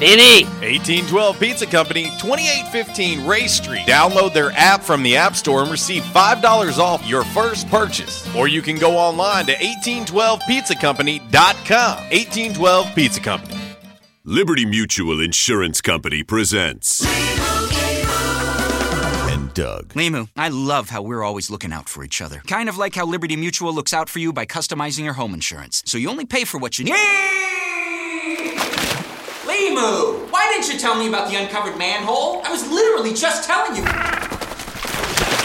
Vinny. eighteen twelve Pizza Company, twenty-eight fifteen Ray Street. Download their app from the App Store and receive five dollars off your first purchase. Or you can go online to eighteen twelve pizza company dot com. eighteen twelve Pizza Company. Liberty Mutual Insurance Company presents... Doug. Limu, I love how we're always looking out for each other. Kind of like how Liberty Mutual looks out for you by customizing your home insurance. So you only pay for what you need. Limu, why didn't you tell me about the uncovered manhole? I was literally just telling you.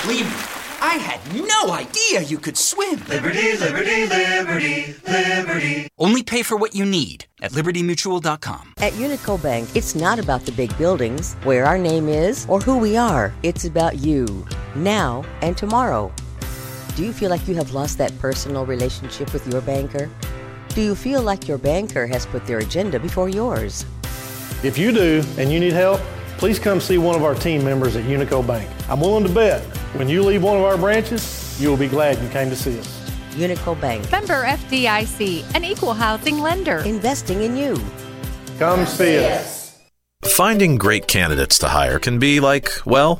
Limu, I had no idea you could swim. Liberty, liberty, liberty, liberty. Only pay for what you need at liberty mutual dot com. At Unico Bank, it's not about the big buildings, where our name is, or who we are. It's about you, now and tomorrow. Do you feel like you have lost that personal relationship with your banker? Do you feel like your banker has put their agenda before yours? If you do and you need help, please come see one of our team members at Unico Bank. I'm willing to bet when you leave one of our branches, you will be glad you came to see us. Unico Bank. Member F D I C, an equal housing lender. Investing in you. Come see us. Finding great candidates to hire can be like, well,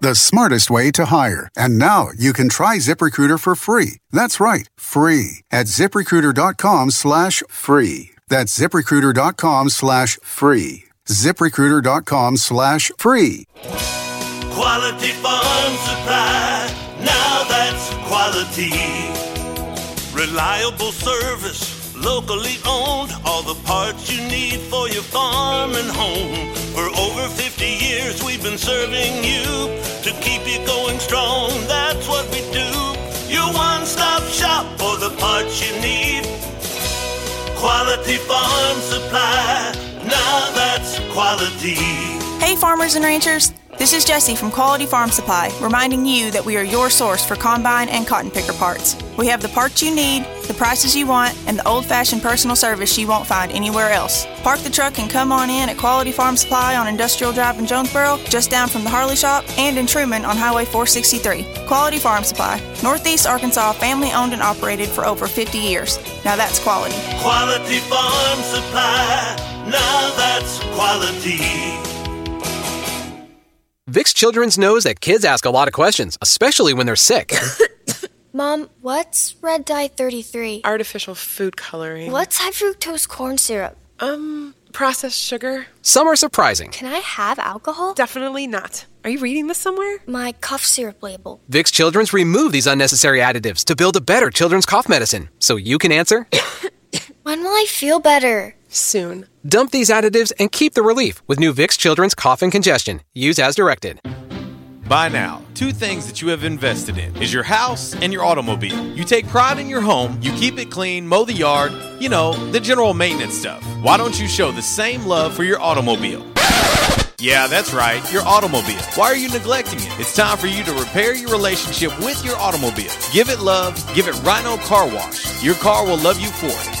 The smartest way to hire. And now you can try ZipRecruiter for free. That's right, free. At ZipRecruiter.com slash free. That's ZipRecruiter.com slash free. ZipRecruiter.com slash free. Quality Farm Supply. Now that's quality. Reliable service. Locally owned. All the parts you need for your farm and home. For over fifty years we've been serving you. To keep you going strong, that's what we do. Your one-stop shop for the parts you need. Quality Farm Supply, now that's quality. Hey farmers and ranchers, This is Jesse from Quality Farm Supply, reminding you that we are your source for combine and cotton picker parts. We have the parts you need, the prices you want, and the old-fashioned personal service you won't find anywhere else. Park the truck and come on in at Quality Farm Supply on Industrial Drive in Jonesboro, just down from the Harley Shop, and in Truman on Highway four sixty-three. Quality Farm Supply, Northeast Arkansas, family-owned and operated for over fifty years. Now that's quality. Quality Farm Supply, now that's quality. Vic's Children's knows that kids ask a lot of questions, especially when they're sick. Mom, what's red dye thirty-three? Artificial food coloring. What's high fructose corn syrup? Um, processed sugar. Some are surprising. Can I have alcohol? Definitely not. Are you reading this somewhere? My cough syrup label. Vic's Children's remove these unnecessary additives to build a better children's cough medicine, so you can answer. When will I feel better? Soon. Dump these additives and keep the relief with new Vicks Children's Cough and Congestion. Use as directed. By now, two things that you have invested in is your house and your automobile. You take pride in your home, you keep it clean, mow the yard, you know, the general maintenance stuff. Why don't you show the same love for your automobile? Yeah, that's right, your automobile. Why are you neglecting it? It's time for you to repair your relationship with your automobile. Give it love, give it Rhino Car Wash. Your car will love you for it.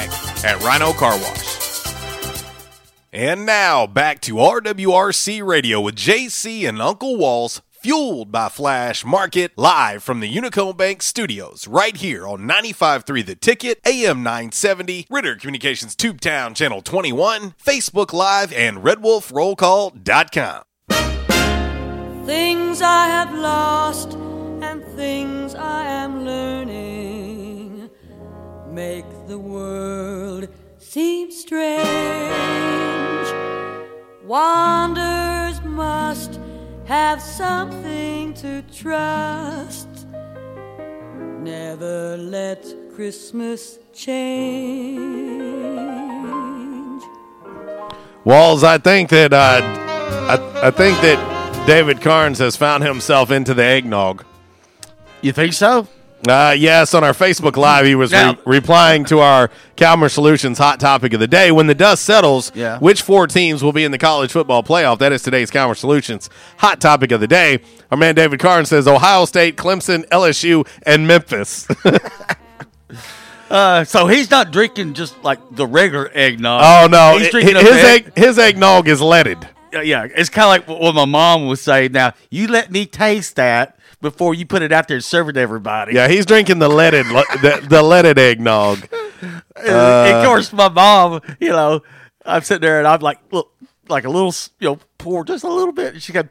At Rhino Car Wash. And now back to R W R C Radio with J C and Uncle Walls, fueled by Flash Market, live from the Unico Bank Studios, right here on ninety-five point three The Ticket, A M nine seventy, Ritter Communications Tube Town Channel twenty-one, Facebook Live, and red wolf roll call dot com. Things I have lost and things I am learning make the world seems strange. Wanderers must have something to trust. Never let Christmas change. Walls, I think that uh, I, I think that David Carnes has found himself into the eggnog. You think so? Uh, yes, on our Facebook Live, he was now, re- replying to our Calmer Solutions Hot Topic of the Day. When the dust settles, yeah. Which four teams will be in the college football playoff? That is today's Calmer Solutions Hot Topic of the Day. Our man David Carnes says Ohio State, Clemson, L S U, and Memphis. uh, so he's not drinking just like the regular eggnog. Oh, no. He's drinking it, his, egg, his eggnog is leaded. Uh, yeah, it's kind of like what my mom would say. Now, you let me taste that before you put it out there and serve it to everybody. Yeah, he's drinking the leaded the, the leaded eggnog. Uh, and of course, my mom, you know, I'm sitting there and I'm like, look, like a little, you know, pour just a little bit. And she goes,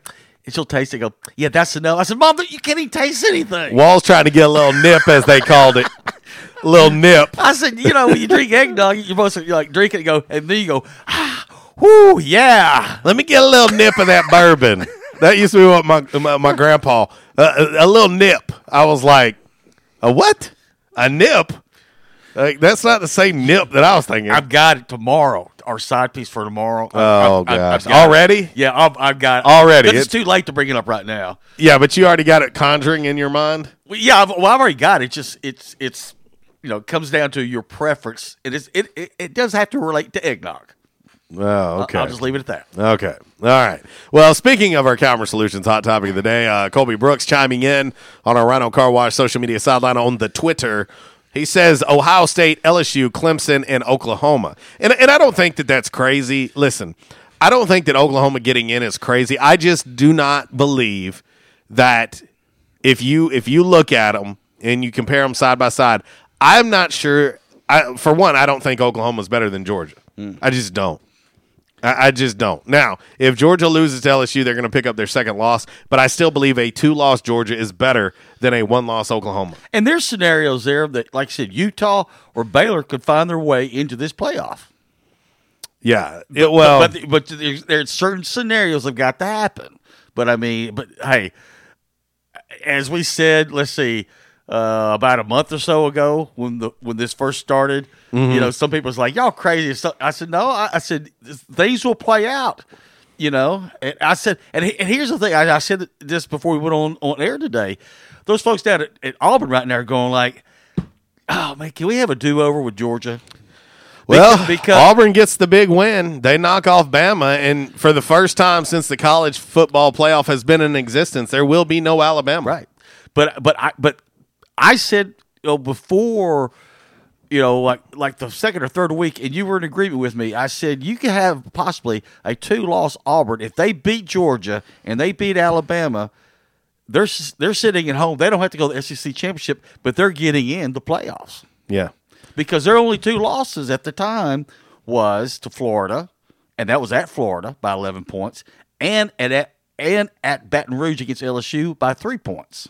and she'll taste it. Go, yeah, that's enough. I said, Mom, you can't even taste anything. Wall's trying to get a little nip, as they called it. A little nip. I said, you know, when you drink eggnog, you're supposed to like drink it and go, and then you go, ah, whoo, yeah. Let me get a little nip of that bourbon. That used to be what my my, my grandpa, uh, a, a little nip. I was like, a what? A nip? Like, that's not the same nip that I was thinking. I've got it tomorrow, our side piece for tomorrow. Oh, I've, gosh. I've got already? It. Yeah, I've, I've got it. Already? It's, it's too late to bring it up right now. Yeah, but you already got it conjuring in your mind? Well, yeah, I've, well, I've already got it. It's just, it's, it's, you know, it comes down to your preference. It is, it, it, it does have to relate to eggnog. Oh, okay. I'll just leave it at that. Okay. All right. Well, speaking of our Calmer Solutions Hot Topic of the Day, uh, Colby Brooks chiming in on our Rhino Car Wash social media sideline on the Twitter. He says Ohio State, L S U, Clemson, and Oklahoma. And, and I don't think that that's crazy. Listen, I don't think that Oklahoma getting in is crazy. I just do not believe that if you, if you look at them and you compare them side by side, I'm not sure. I, for one, I don't think Oklahoma's better than Georgia. Mm. I just don't. I just don't. Now, if Georgia loses to L S U, they're going to pick up their second loss, but I still believe a two-loss Georgia is better than a one-loss Oklahoma. And there's scenarios there that, like I said, Utah or Baylor could find their way into this playoff. Yeah. It, well, But, but, but there's certain scenarios that have got to happen. But I mean, but hey, as we said, let's see, uh, about a month or so ago when the when this first started, mm-hmm. you know, some people was like, "Y'all crazy." So I said, "No," I, I said, "Things will play out." You know, and I said, and, he, and here's the thing. I, I said this before we went on, on air today. Those folks down at, at Auburn right now are going like, "Oh man, can we have a do over with Georgia?" Well, because, because Auburn gets the big win. They knock off Bama, and for the first time since the college football playoff has been in existence, there will be no Alabama. Right, but but I but I said you know, before. You know, like like the second or third week, and you were in agreement with me. I said you could have possibly a two-loss Auburn if they beat Georgia and they beat Alabama. They're they're sitting at home. They don't have to go to the S E C championship, but they're getting in the playoffs. Yeah, because their only two losses at the time was to Florida, and that was at Florida by eleven points, and at and at Baton Rouge against L S U by three points.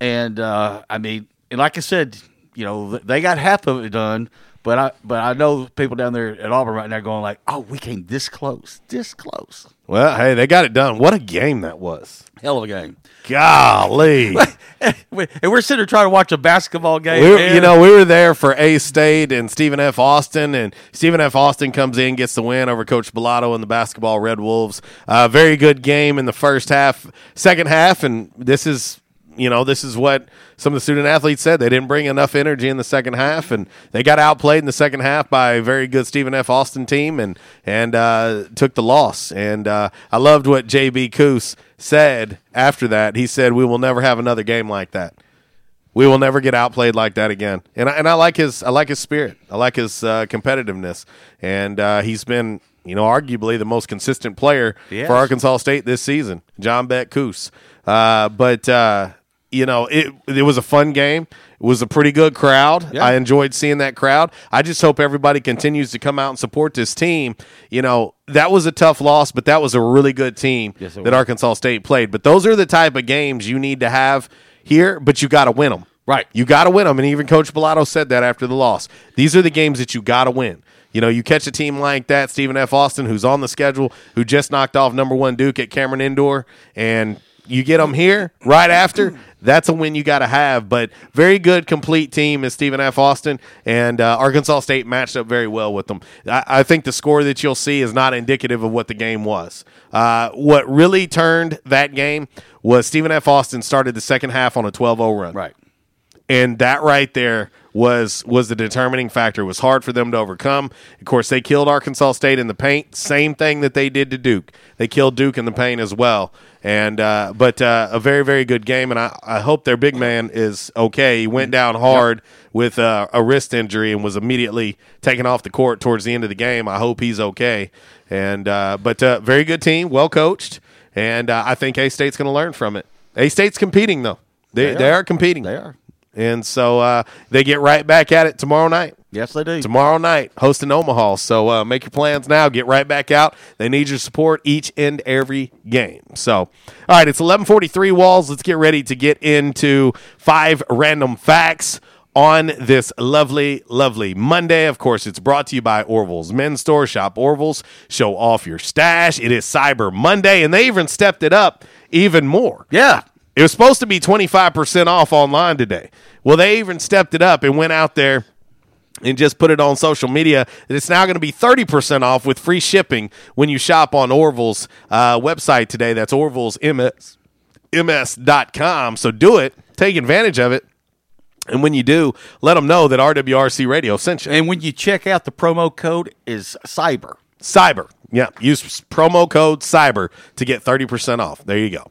And uh, I mean, and like I said. You know, they got half of it done, but I but I know people down there at Auburn right now going like, oh, we came this close, this close. Well, hey, they got it done. What a game that was. Hell of a game. Golly. And we're sitting there trying to watch a basketball game. We were, you know, we were there for Ace State and Stephen F. Austin, and Stephen F. Austin comes in, gets the win over Coach Bilotto and the basketball Red Wolves. Uh, very good game in the first half, second half, and this is – You know, this is what some of the student athletes said. They didn't bring enough energy in the second half, and they got outplayed in the second half by a very good Stephen F. Austin team and and uh, took the loss. And uh, I loved what J B. Coos said after that. He said, we will never have another game like that. We will never get outplayed like that again. And I, and I like his I like his spirit. I like his uh, competitiveness. And uh, he's been, you know, arguably the most consistent player yes. for Arkansas State this season, John Beck Coos. Uh, but uh, – You know, it it was a fun game. It was a pretty good crowd. Yeah. I enjoyed seeing that crowd. I just hope everybody continues to come out and support this team. You know, that was a tough loss, but that was a really good team yes, that was. Arkansas State played. But those are the type of games you need to have here, but you got to win them. Right. You got to win them. And even Coach Bilotto said that after the loss. These are the games that you got to win. You know, you catch a team like that, Stephen F. Austin, who's on the schedule, who just knocked off number one Duke at Cameron Indoor, and you get them here right after, that's a win you got to have. But very good, complete team is Stephen F. Austin, and uh, Arkansas State matched up very well with them. I, I think the score that you'll see is not indicative of what the game was. Uh, what really turned that game was Stephen F. Austin started the second half on a twelve oh run. Right. And that right there was was the determining factor. It was hard for them to overcome. Of course, they killed Arkansas State in the paint. Same thing that they did to Duke. They killed Duke in the paint as well. And uh, But uh, a very, very good game, and I, I hope their big man is okay. He went down hard with uh, a wrist injury and was immediately taken off the court towards the end of the game. I hope he's okay. And uh, But uh, very good team, well coached, and uh, I think A-State's going to learn from it. A-State's competing, though. They, they, are. they are competing. They are. And so uh, they get right back at it tomorrow night. Yes, they do. Tomorrow night, hosting Omaha. So uh, make your plans now. Get right back out. They need your support each and every game. So, all right, it's eleven forty-three, Walls. Let's get ready to get into five random facts on this lovely, lovely Monday. Of course, it's brought to you by Orville's Men's Store. Shop Orville's. Show off your stash. It is Cyber Monday, and they even stepped it up even more. Yeah. It was supposed to be twenty-five percent off online today. Well, they even stepped it up and went out there and just put it on social media. It's now going to be thirty percent off with free shipping when you shop on Orville's uh, website today. That's orville's m s dot com. So do it. Take advantage of it. And when you do, let them know that R W R C Radio sent you. And when you check out, the promo code is Cyber. Cyber. Yeah. Use promo code Cyber to get thirty percent off. There you go.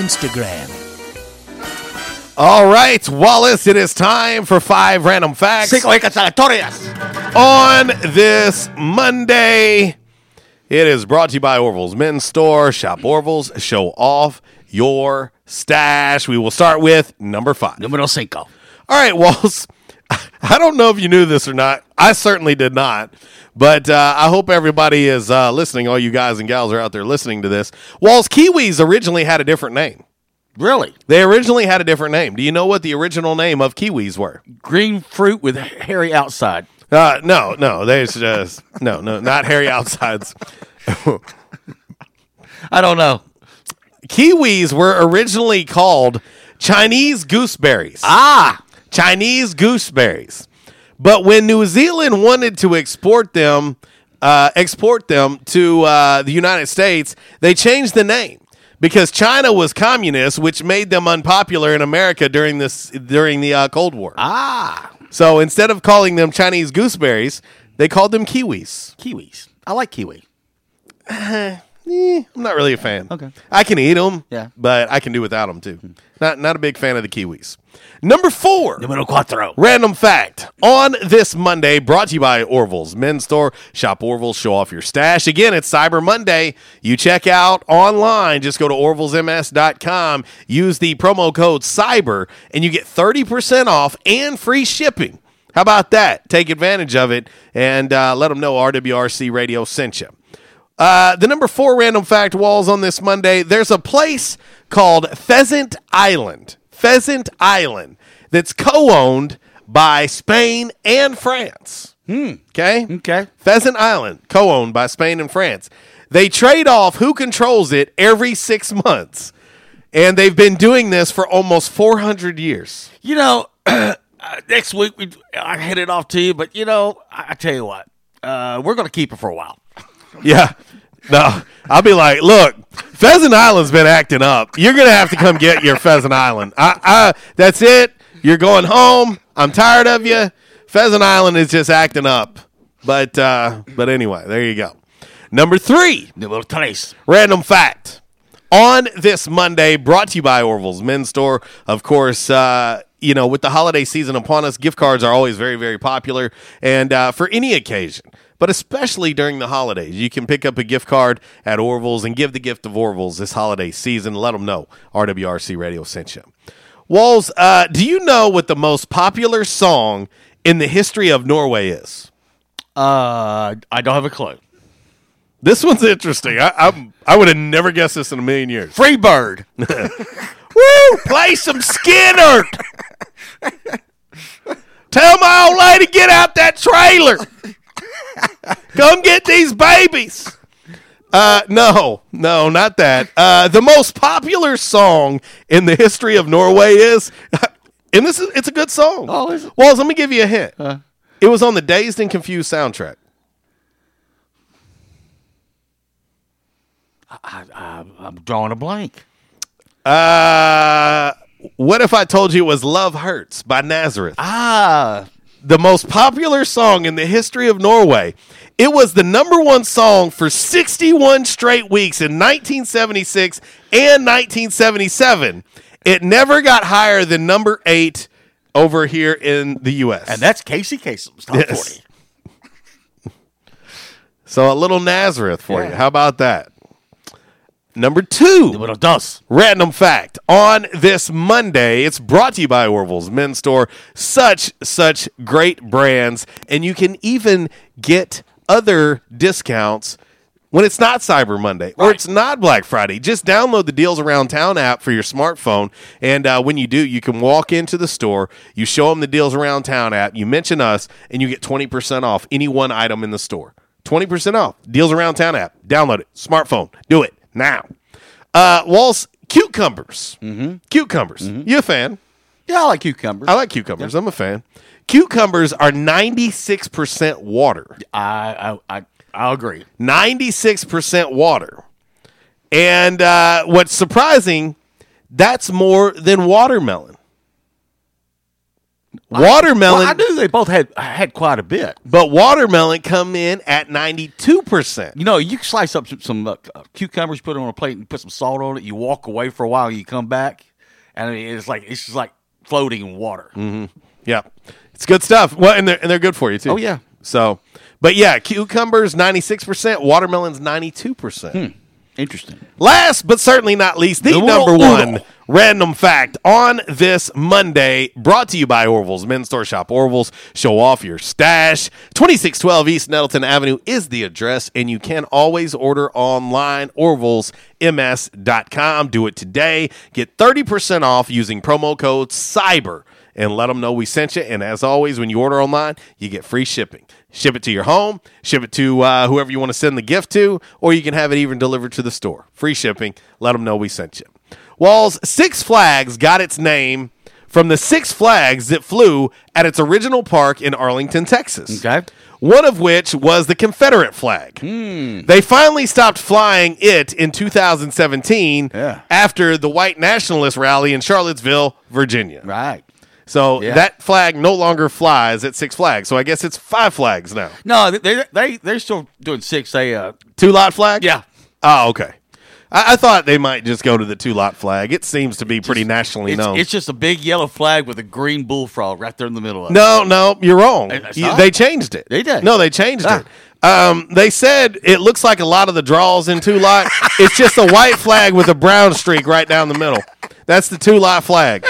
Instagram. All right, Wallace, it is time for five random facts on this Monday. It is brought to you by Orville's Men's Store. Shop Orville's, show off your stash. We will start with number five. Numero cinco. All right, Wallace. I don't know if you knew this or not. I certainly did not. But uh, I hope everybody is uh, listening. All you guys and gals are out there listening to this. Wallace, kiwis originally had a different name. Really? They originally had a different name. Do you know what the original name of kiwis were? Green fruit with hairy outside. Uh, no, no. There's just, no, no, not hairy outsides. I don't know. Kiwis were originally called Chinese gooseberries. Ah! Chinese gooseberries. But when New Zealand wanted to export them, uh, export them to uh, the United States, they changed the name because China was communist, which made them unpopular in America during this during the uh, Cold War. Ah! So instead of calling them Chinese gooseberries, they called them kiwis. Kiwis. I like kiwi. Uh, eh, I'm not really a fan. Okay. I can eat them, yeah, but I can do without them too. Not not a big fan of the kiwis. Number four. Numero cuatro. Random fact on this Monday, brought to you by Orville's Men's Store. Shop Orville's, show off your stash. Again, it's Cyber Monday. You check out online. Just go to orvils m s dot com. Use the promo code CYBER, and you get thirty percent off and free shipping. How about that? Take advantage of it, and uh, let them know R W R C Radio sent you. Uh, the number four random fact, Walls, on this Monday, there's a place called Pheasant Island. Pheasant Island, that's co-owned by Spain and France. Hmm. Okay? Okay. Pheasant Island, co-owned by Spain and France. They trade off who controls it every six months. And they've been doing this for almost four hundred years. You know, uh, next week, we, I hand it off to you, but, you know, I, I tell you what, uh, we're going to keep it for a while. Yeah. No, I'll be like, look, Pheasant Island's been acting up. You're going to have to come get your Pheasant Island. I, I, that's it. You're going home. I'm tired of you. Pheasant Island is just acting up. But uh, but anyway, there you go. Number three. Number tres. Random fact. On this Monday, brought to you by Orville's Men's Store. Of course, uh, you know, with the holiday season upon us, gift cards are always very, very popular. And uh, for any occasion, but especially during the holidays, you can pick up a gift card at Orville's and give the gift of Orville's this holiday season. Let them know R W R C Radio sent you. Walls, uh, do you know what the most popular song in the history of Norway is? Uh, I don't have a clue. This one's interesting. I I'm, I would have never guessed this in a million years. Free Bird. Woo! Play some Skinner. Tell my old lady get out that trailer. Come get these babies. Uh, no, no, not that. Uh, the most popular song in the history of Norway is, and this is, it's a good song. Oh, is it? Walls, let me give you a hint. Huh? It was on the Dazed and Confused soundtrack. I, I, I'm drawing a blank. Uh, what if I told you it was Love Hurts by Nazareth? Ah. The most popular song in the history of Norway. It was the number one song for sixty-one straight weeks in nineteen seventy-six and nineteen seventy-seven. It never got higher than number eight over here in the U S. And that's Casey Kasem's top yes. forty. So a little Nazareth for yeah. you. How about that? Number two, random fact. On this Monday, it's brought to you by Orville's Men's Store. Such, such great brands. And you can even get other discounts when it's not Cyber Monday right. or it's not Black Friday. Just download the Deals Around Town app for your smartphone, and uh, when you do, you can walk into the store, you show them the Deals Around Town app, you mention us, and you get twenty percent off any one item in the store. twenty percent off. Deals Around Town app. Download it. Smartphone. Do it now. Uh, Walls, cucumbers. Mm-hmm. Cucumbers. Mm-hmm. You a fan? Yeah, I like cucumbers. I like cucumbers. Yeah. I'm a fan. Cucumbers are ninety-six percent water. I I I agree. ninety-six percent water. And uh, what's surprising, that's more than watermelon. Watermelon. I, well, I knew they both had had quite a bit, but watermelon come in at ninety-two percent. You know, you slice up some, some uh, cucumbers, put it on a plate, and put some salt on it. You walk away for a while, you come back, and it's like it's just like floating in water. Mm-hmm. Yeah, it's good stuff. Well, and they're and they're good for you too. Oh yeah. So, but yeah, cucumbers ninety-six percent, watermelons ninety-two percent. Hmm. Interesting. Last but certainly not least, the, the number little, one little. random fact on this Monday, brought to you by Orville's Men's Store Shop. Orville's, show off your stash. twenty-six twelve East Nettleton Avenue is the address, and you can always order online, orville's m s dot com. Do it today. Get thirty percent off using promo code CYBER, and let them know we sent you. And as always, when you order online, you get free shipping. Ship it to your home, ship it to uh, whoever you want to send the gift to, or you can have it even delivered to the store. Free shipping. Let them know we sent you. Walls, Six Flags got its name from the six flags that flew at its original park in Arlington, Texas. Okay. One of which was the Confederate flag. Hmm. They finally stopped flying it in two thousand seventeen yeah. after the white nationalist rally in Charlottesville, Virginia. Right. So yeah. that flag no longer flies at Six Flags. So I guess it's Five Flags now. No, they they they're still doing six. They uh two lot flag. Yeah. Oh, okay. I, I thought they might just go to the two lot flag. It seems to be it's pretty just, nationally it's, known. It's just a big yellow flag with a green bullfrog right there in the middle of no, it. No, no, you're wrong. You, they changed it. They did. No, they changed ah. it. Um, they said it looks like a lot of the draws in two lot. It's just a white flag with a brown streak right down the middle. That's the two lot flag.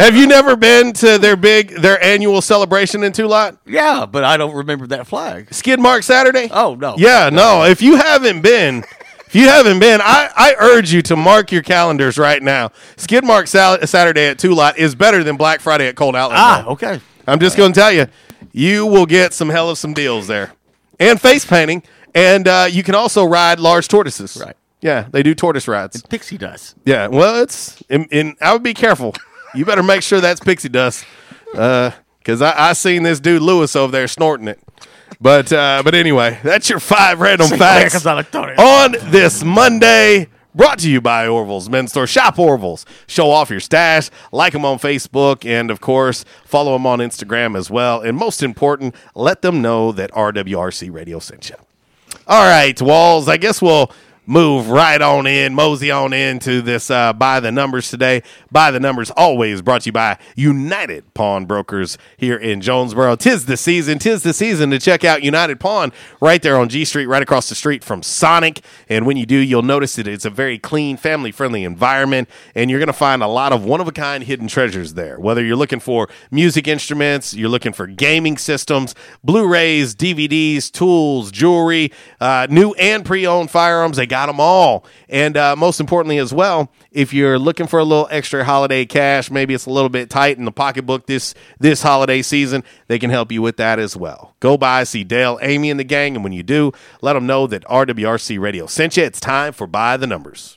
Have you never been to their big their annual celebration in Tulot? Yeah, but I don't remember that flag. Skid Mark Saturday? Oh no. Yeah, no. no. If you haven't been, if you haven't been, I, I urge you to mark your calendars right now. Skid Mark Sal- Saturday at Tulot is better than Black Friday at Cold Outlet. Ah, Mall. Okay. I'm just going to tell you, you will get some hell of some deals there, and face painting, and uh, you can also ride large tortoises. Right. Yeah, they do tortoise rides. It's pixie dust. Yeah, well, it's in, in, I would be careful. You better make sure that's pixie dust, because uh, I, I seen this dude Lewis over there snorting it. But uh, but anyway, that's your five random facts on this Monday. Brought to you by Orville's Men's Store. Shop Orville's. Show off your stash. Like them on Facebook. And, of course, follow them on Instagram as well. And most important, let them know that R W R C Radio sent you. All right, Walls, I guess we'll move right on in, mosey on into this uh, By the Numbers today. By the Numbers, always brought to you by United Pawn Brokers here in Jonesboro. Tis the season, tis the season to check out United Pawn right there on G Street, right across the street from Sonic. And when you do, you'll notice that it's a very clean, family-friendly environment, and you're going to find a lot of one-of-a-kind hidden treasures there. Whether you're looking for music instruments, you're looking for gaming systems, Blu-rays, D V Ds, tools, jewelry, uh, new and pre-owned firearms, they got Got them all. And uh, most importantly as well, if you're looking for a little extra holiday cash, maybe it's a little bit tight in the pocketbook this this holiday season, they can help you with that as well. Go by, see Dale, Amy, and the gang, and when you do, let them know that R W R C Radio sent you. It's time for By the Numbers.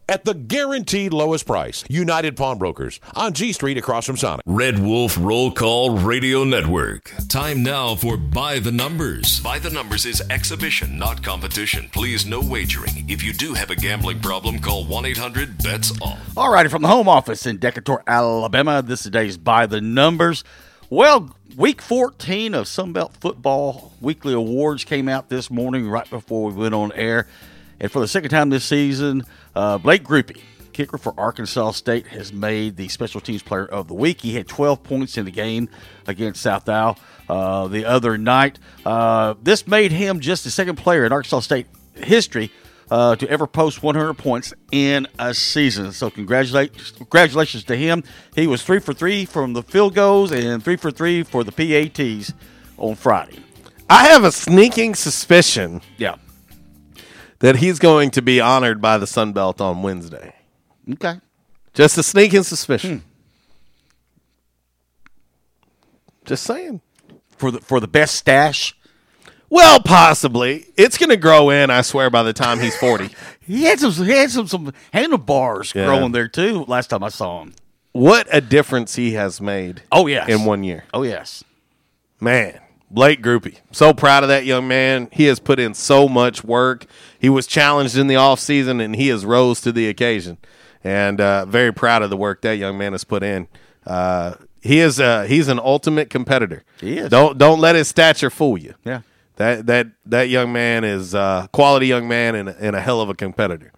at the guaranteed lowest price. United Pawnbrokers on G Street across from Sonic. Red Wolf Roll Call Radio Network. Time now for By the Numbers. By the Numbers is exhibition, not competition. Please, no wagering. If you do have a gambling problem, call one eight hundred bets off. All righty, from the home office in Decatur, Alabama, this is today's By the Numbers. Well, week fourteen of Sunbelt Football Weekly Awards came out this morning right before we went on air. And for the second time this season, uh, Blake Grupe, kicker for Arkansas State, has made the Special Teams Player of the Week. He had twelve points in the game against South Al uh, the other night. Uh, this made him just the second player in Arkansas State history uh, to ever post one hundred points in a season. So congratulations, congratulations to him. He was three for three from the field goals and three for three for the P A Ts on Friday. I have a sneaking suspicion yeah. that he's going to be honored by the Sun Belt on Wednesday. Okay. Just a sneaking suspicion. Hmm. Just saying. For the for the best stash? Well, possibly. It's going to grow in, I swear, by the time he's forty. He had some he had some, some handlebars yeah. growing there, too, last time I saw him. What a difference he has made oh, yes. in one year. Oh, yes. Man. Blake Grupe. So proud of that young man. He has put in so much work. He was challenged in the offseason, and he has rose to the occasion. And uh, very proud of the work that young man has put in. Uh, he is uh, he's an ultimate competitor. He is. Don't don't let his stature fool you. Yeah. That that that young man is a quality young man and, and a hell of a competitor.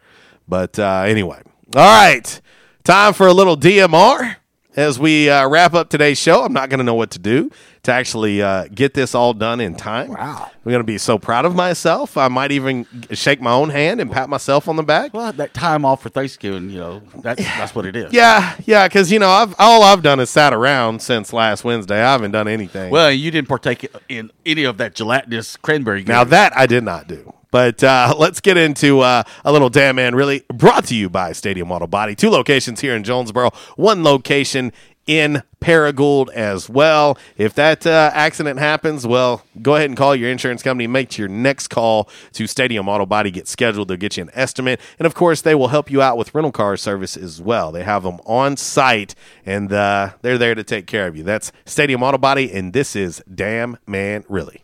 But uh, anyway. All right. Time for a little D M R. As we uh, wrap up today's show, I'm not going to know what to do to actually uh, get this all done in time. Wow. I'm going to be so proud of myself. I might even shake my own hand and pat myself on the back. Well, that time off for Thanksgiving, you know, that's, that's what it is. Yeah, yeah, because, you know, I've, all I've done is sat around since last Wednesday. I haven't done anything. Well, you didn't partake in any of that gelatinous cranberry game. Now, that I did not do. But uh, let's get into uh, a little Damn Man Really, brought to you by Stadium Auto Body. Two locations here in Jonesboro, one location in Paragould as well. If that uh, accident happens, well, go ahead and call your insurance company. Make your next call to Stadium Auto Body. Get scheduled. They'll get you an estimate. And, of course, they will help you out with rental car service as well. They have them on site, and uh, they're there to take care of you. That's Stadium Auto Body, and this is Damn Man Really.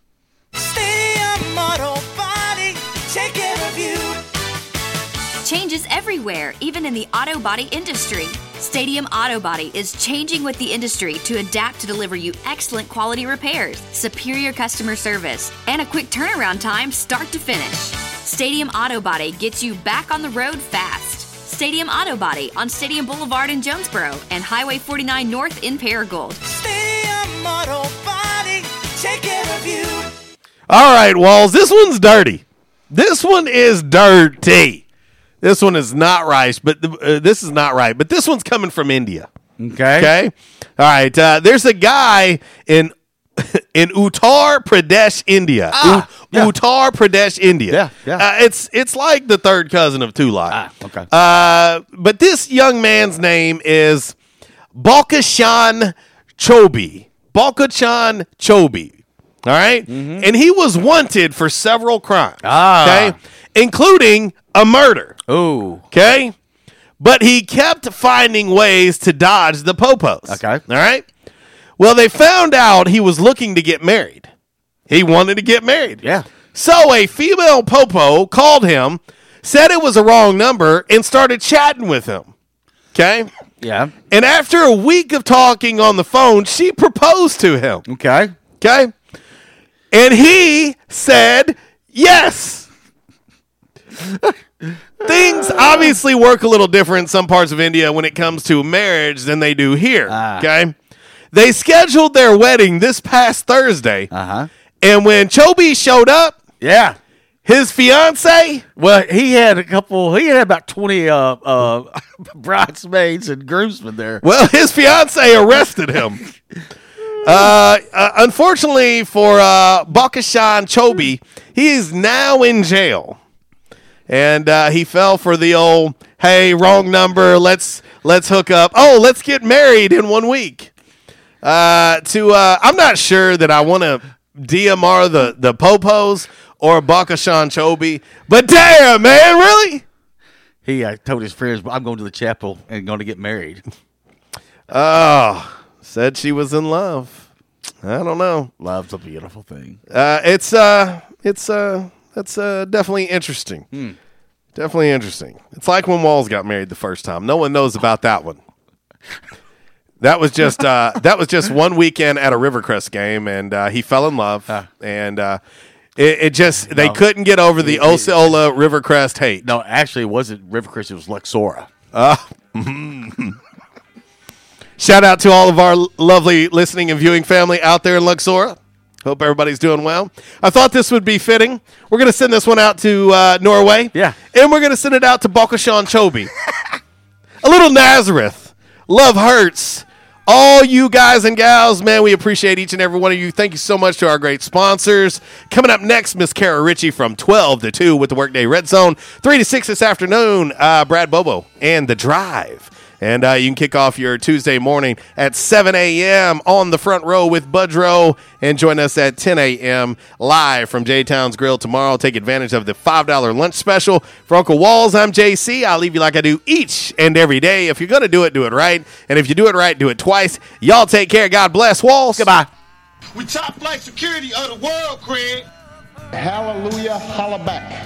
Changes everywhere, even in the auto body industry. Stadium Auto Body is changing with the industry to adapt to deliver you excellent quality repairs, superior customer service, and a quick turnaround time start to finish. Stadium Auto Body gets you back on the road fast. Stadium Auto Body on Stadium Boulevard in Jonesboro and Highway forty-nine North in Paragould. Stadium Auto Body, take care of you. All right, Walls, this one's dirty. This one is dirty. This one is not right, but the, uh, this is not right. But this one's coming from India. Okay. Okay. All right. Uh, there's a guy in in Uttar Pradesh, India. Ah, U- yeah. Uttar Pradesh, India. Yeah. Yeah. Uh, it's it's like the third cousin of Tulai. Ah, okay. Uh, but this young man's name is Balkishan Chobi. Balkishan Chobi. All right? Mm-hmm. And he was wanted for several crimes. Ah. Okay. Including a murder. Oh. Okay? But he kept finding ways to dodge the popos. Okay. All right? Well, they found out he was looking to get married. He wanted to get married. Yeah. So a female popo called him, said it was a wrong number, and started chatting with him. Okay? Yeah. And after a week of talking on the phone, she proposed to him. Okay. Okay? And he said yes. Things obviously work a little different in some parts of India when it comes to marriage than they do here. Ah. Okay, they scheduled their wedding this past Thursday, uh-huh. and when Chobi showed up, yeah, his fiance. Well, he had a couple. He had about twenty uh, uh, bridesmaids and groomsmen there. Well, his fiance arrested him. Uh, uh, unfortunately for uh, Balkishan Chobi, he is now in jail. And uh, he fell for the old, hey, wrong number, let's let's hook up. Oh, let's get married in one week. Uh, to uh, I'm not sure that I want to D M R the, the popos or Balkishan Chobi, but damn, man, really? He uh, told his friends, I'm going to the chapel and going to get married. Oh, said she was in love. I don't know. Love's a beautiful thing. Uh, it's, uh, it's, uh... That's uh, definitely interesting. Hmm. Definitely interesting. It's like when Walls got married the first time. No one knows about that one. That was just uh, that was just one weekend at a Rivercrest game, and uh, he fell in love. Huh. And uh, It, it just they no. couldn't get over the Osceola Rivercrest hate. No, actually, it wasn't Rivercrest. It was Luxora. Uh, Shout out to all of our lovely listening and viewing family out there in Luxora. Hope everybody's doing well. I thought this would be fitting. We're going to send this one out to uh, Norway. Yeah. And we're going to send it out to Balkishan Chobi. A little Nazareth. Love hurts. All you guys and gals, man, we appreciate each and every one of you. Thank you so much to our great sponsors. Coming up next, Miss Kara Ritchie from twelve to two with the Workday Red Zone. three to six this afternoon, uh, Brad Bobo and The Drive. And uh, you can kick off your Tuesday morning at seven a.m. on the front row with Budrow. And join us at ten a.m. live from J-Town's Grill tomorrow. Take advantage of the five dollars lunch special. For Uncle Walls, I'm J C. I'll leave you like I do each and every day. If you're going to do it, do it right. And if you do it right, do it twice. Y'all take care. God bless. Walls. Goodbye. We top flight security of the world, Craig. Hallelujah. Holla back.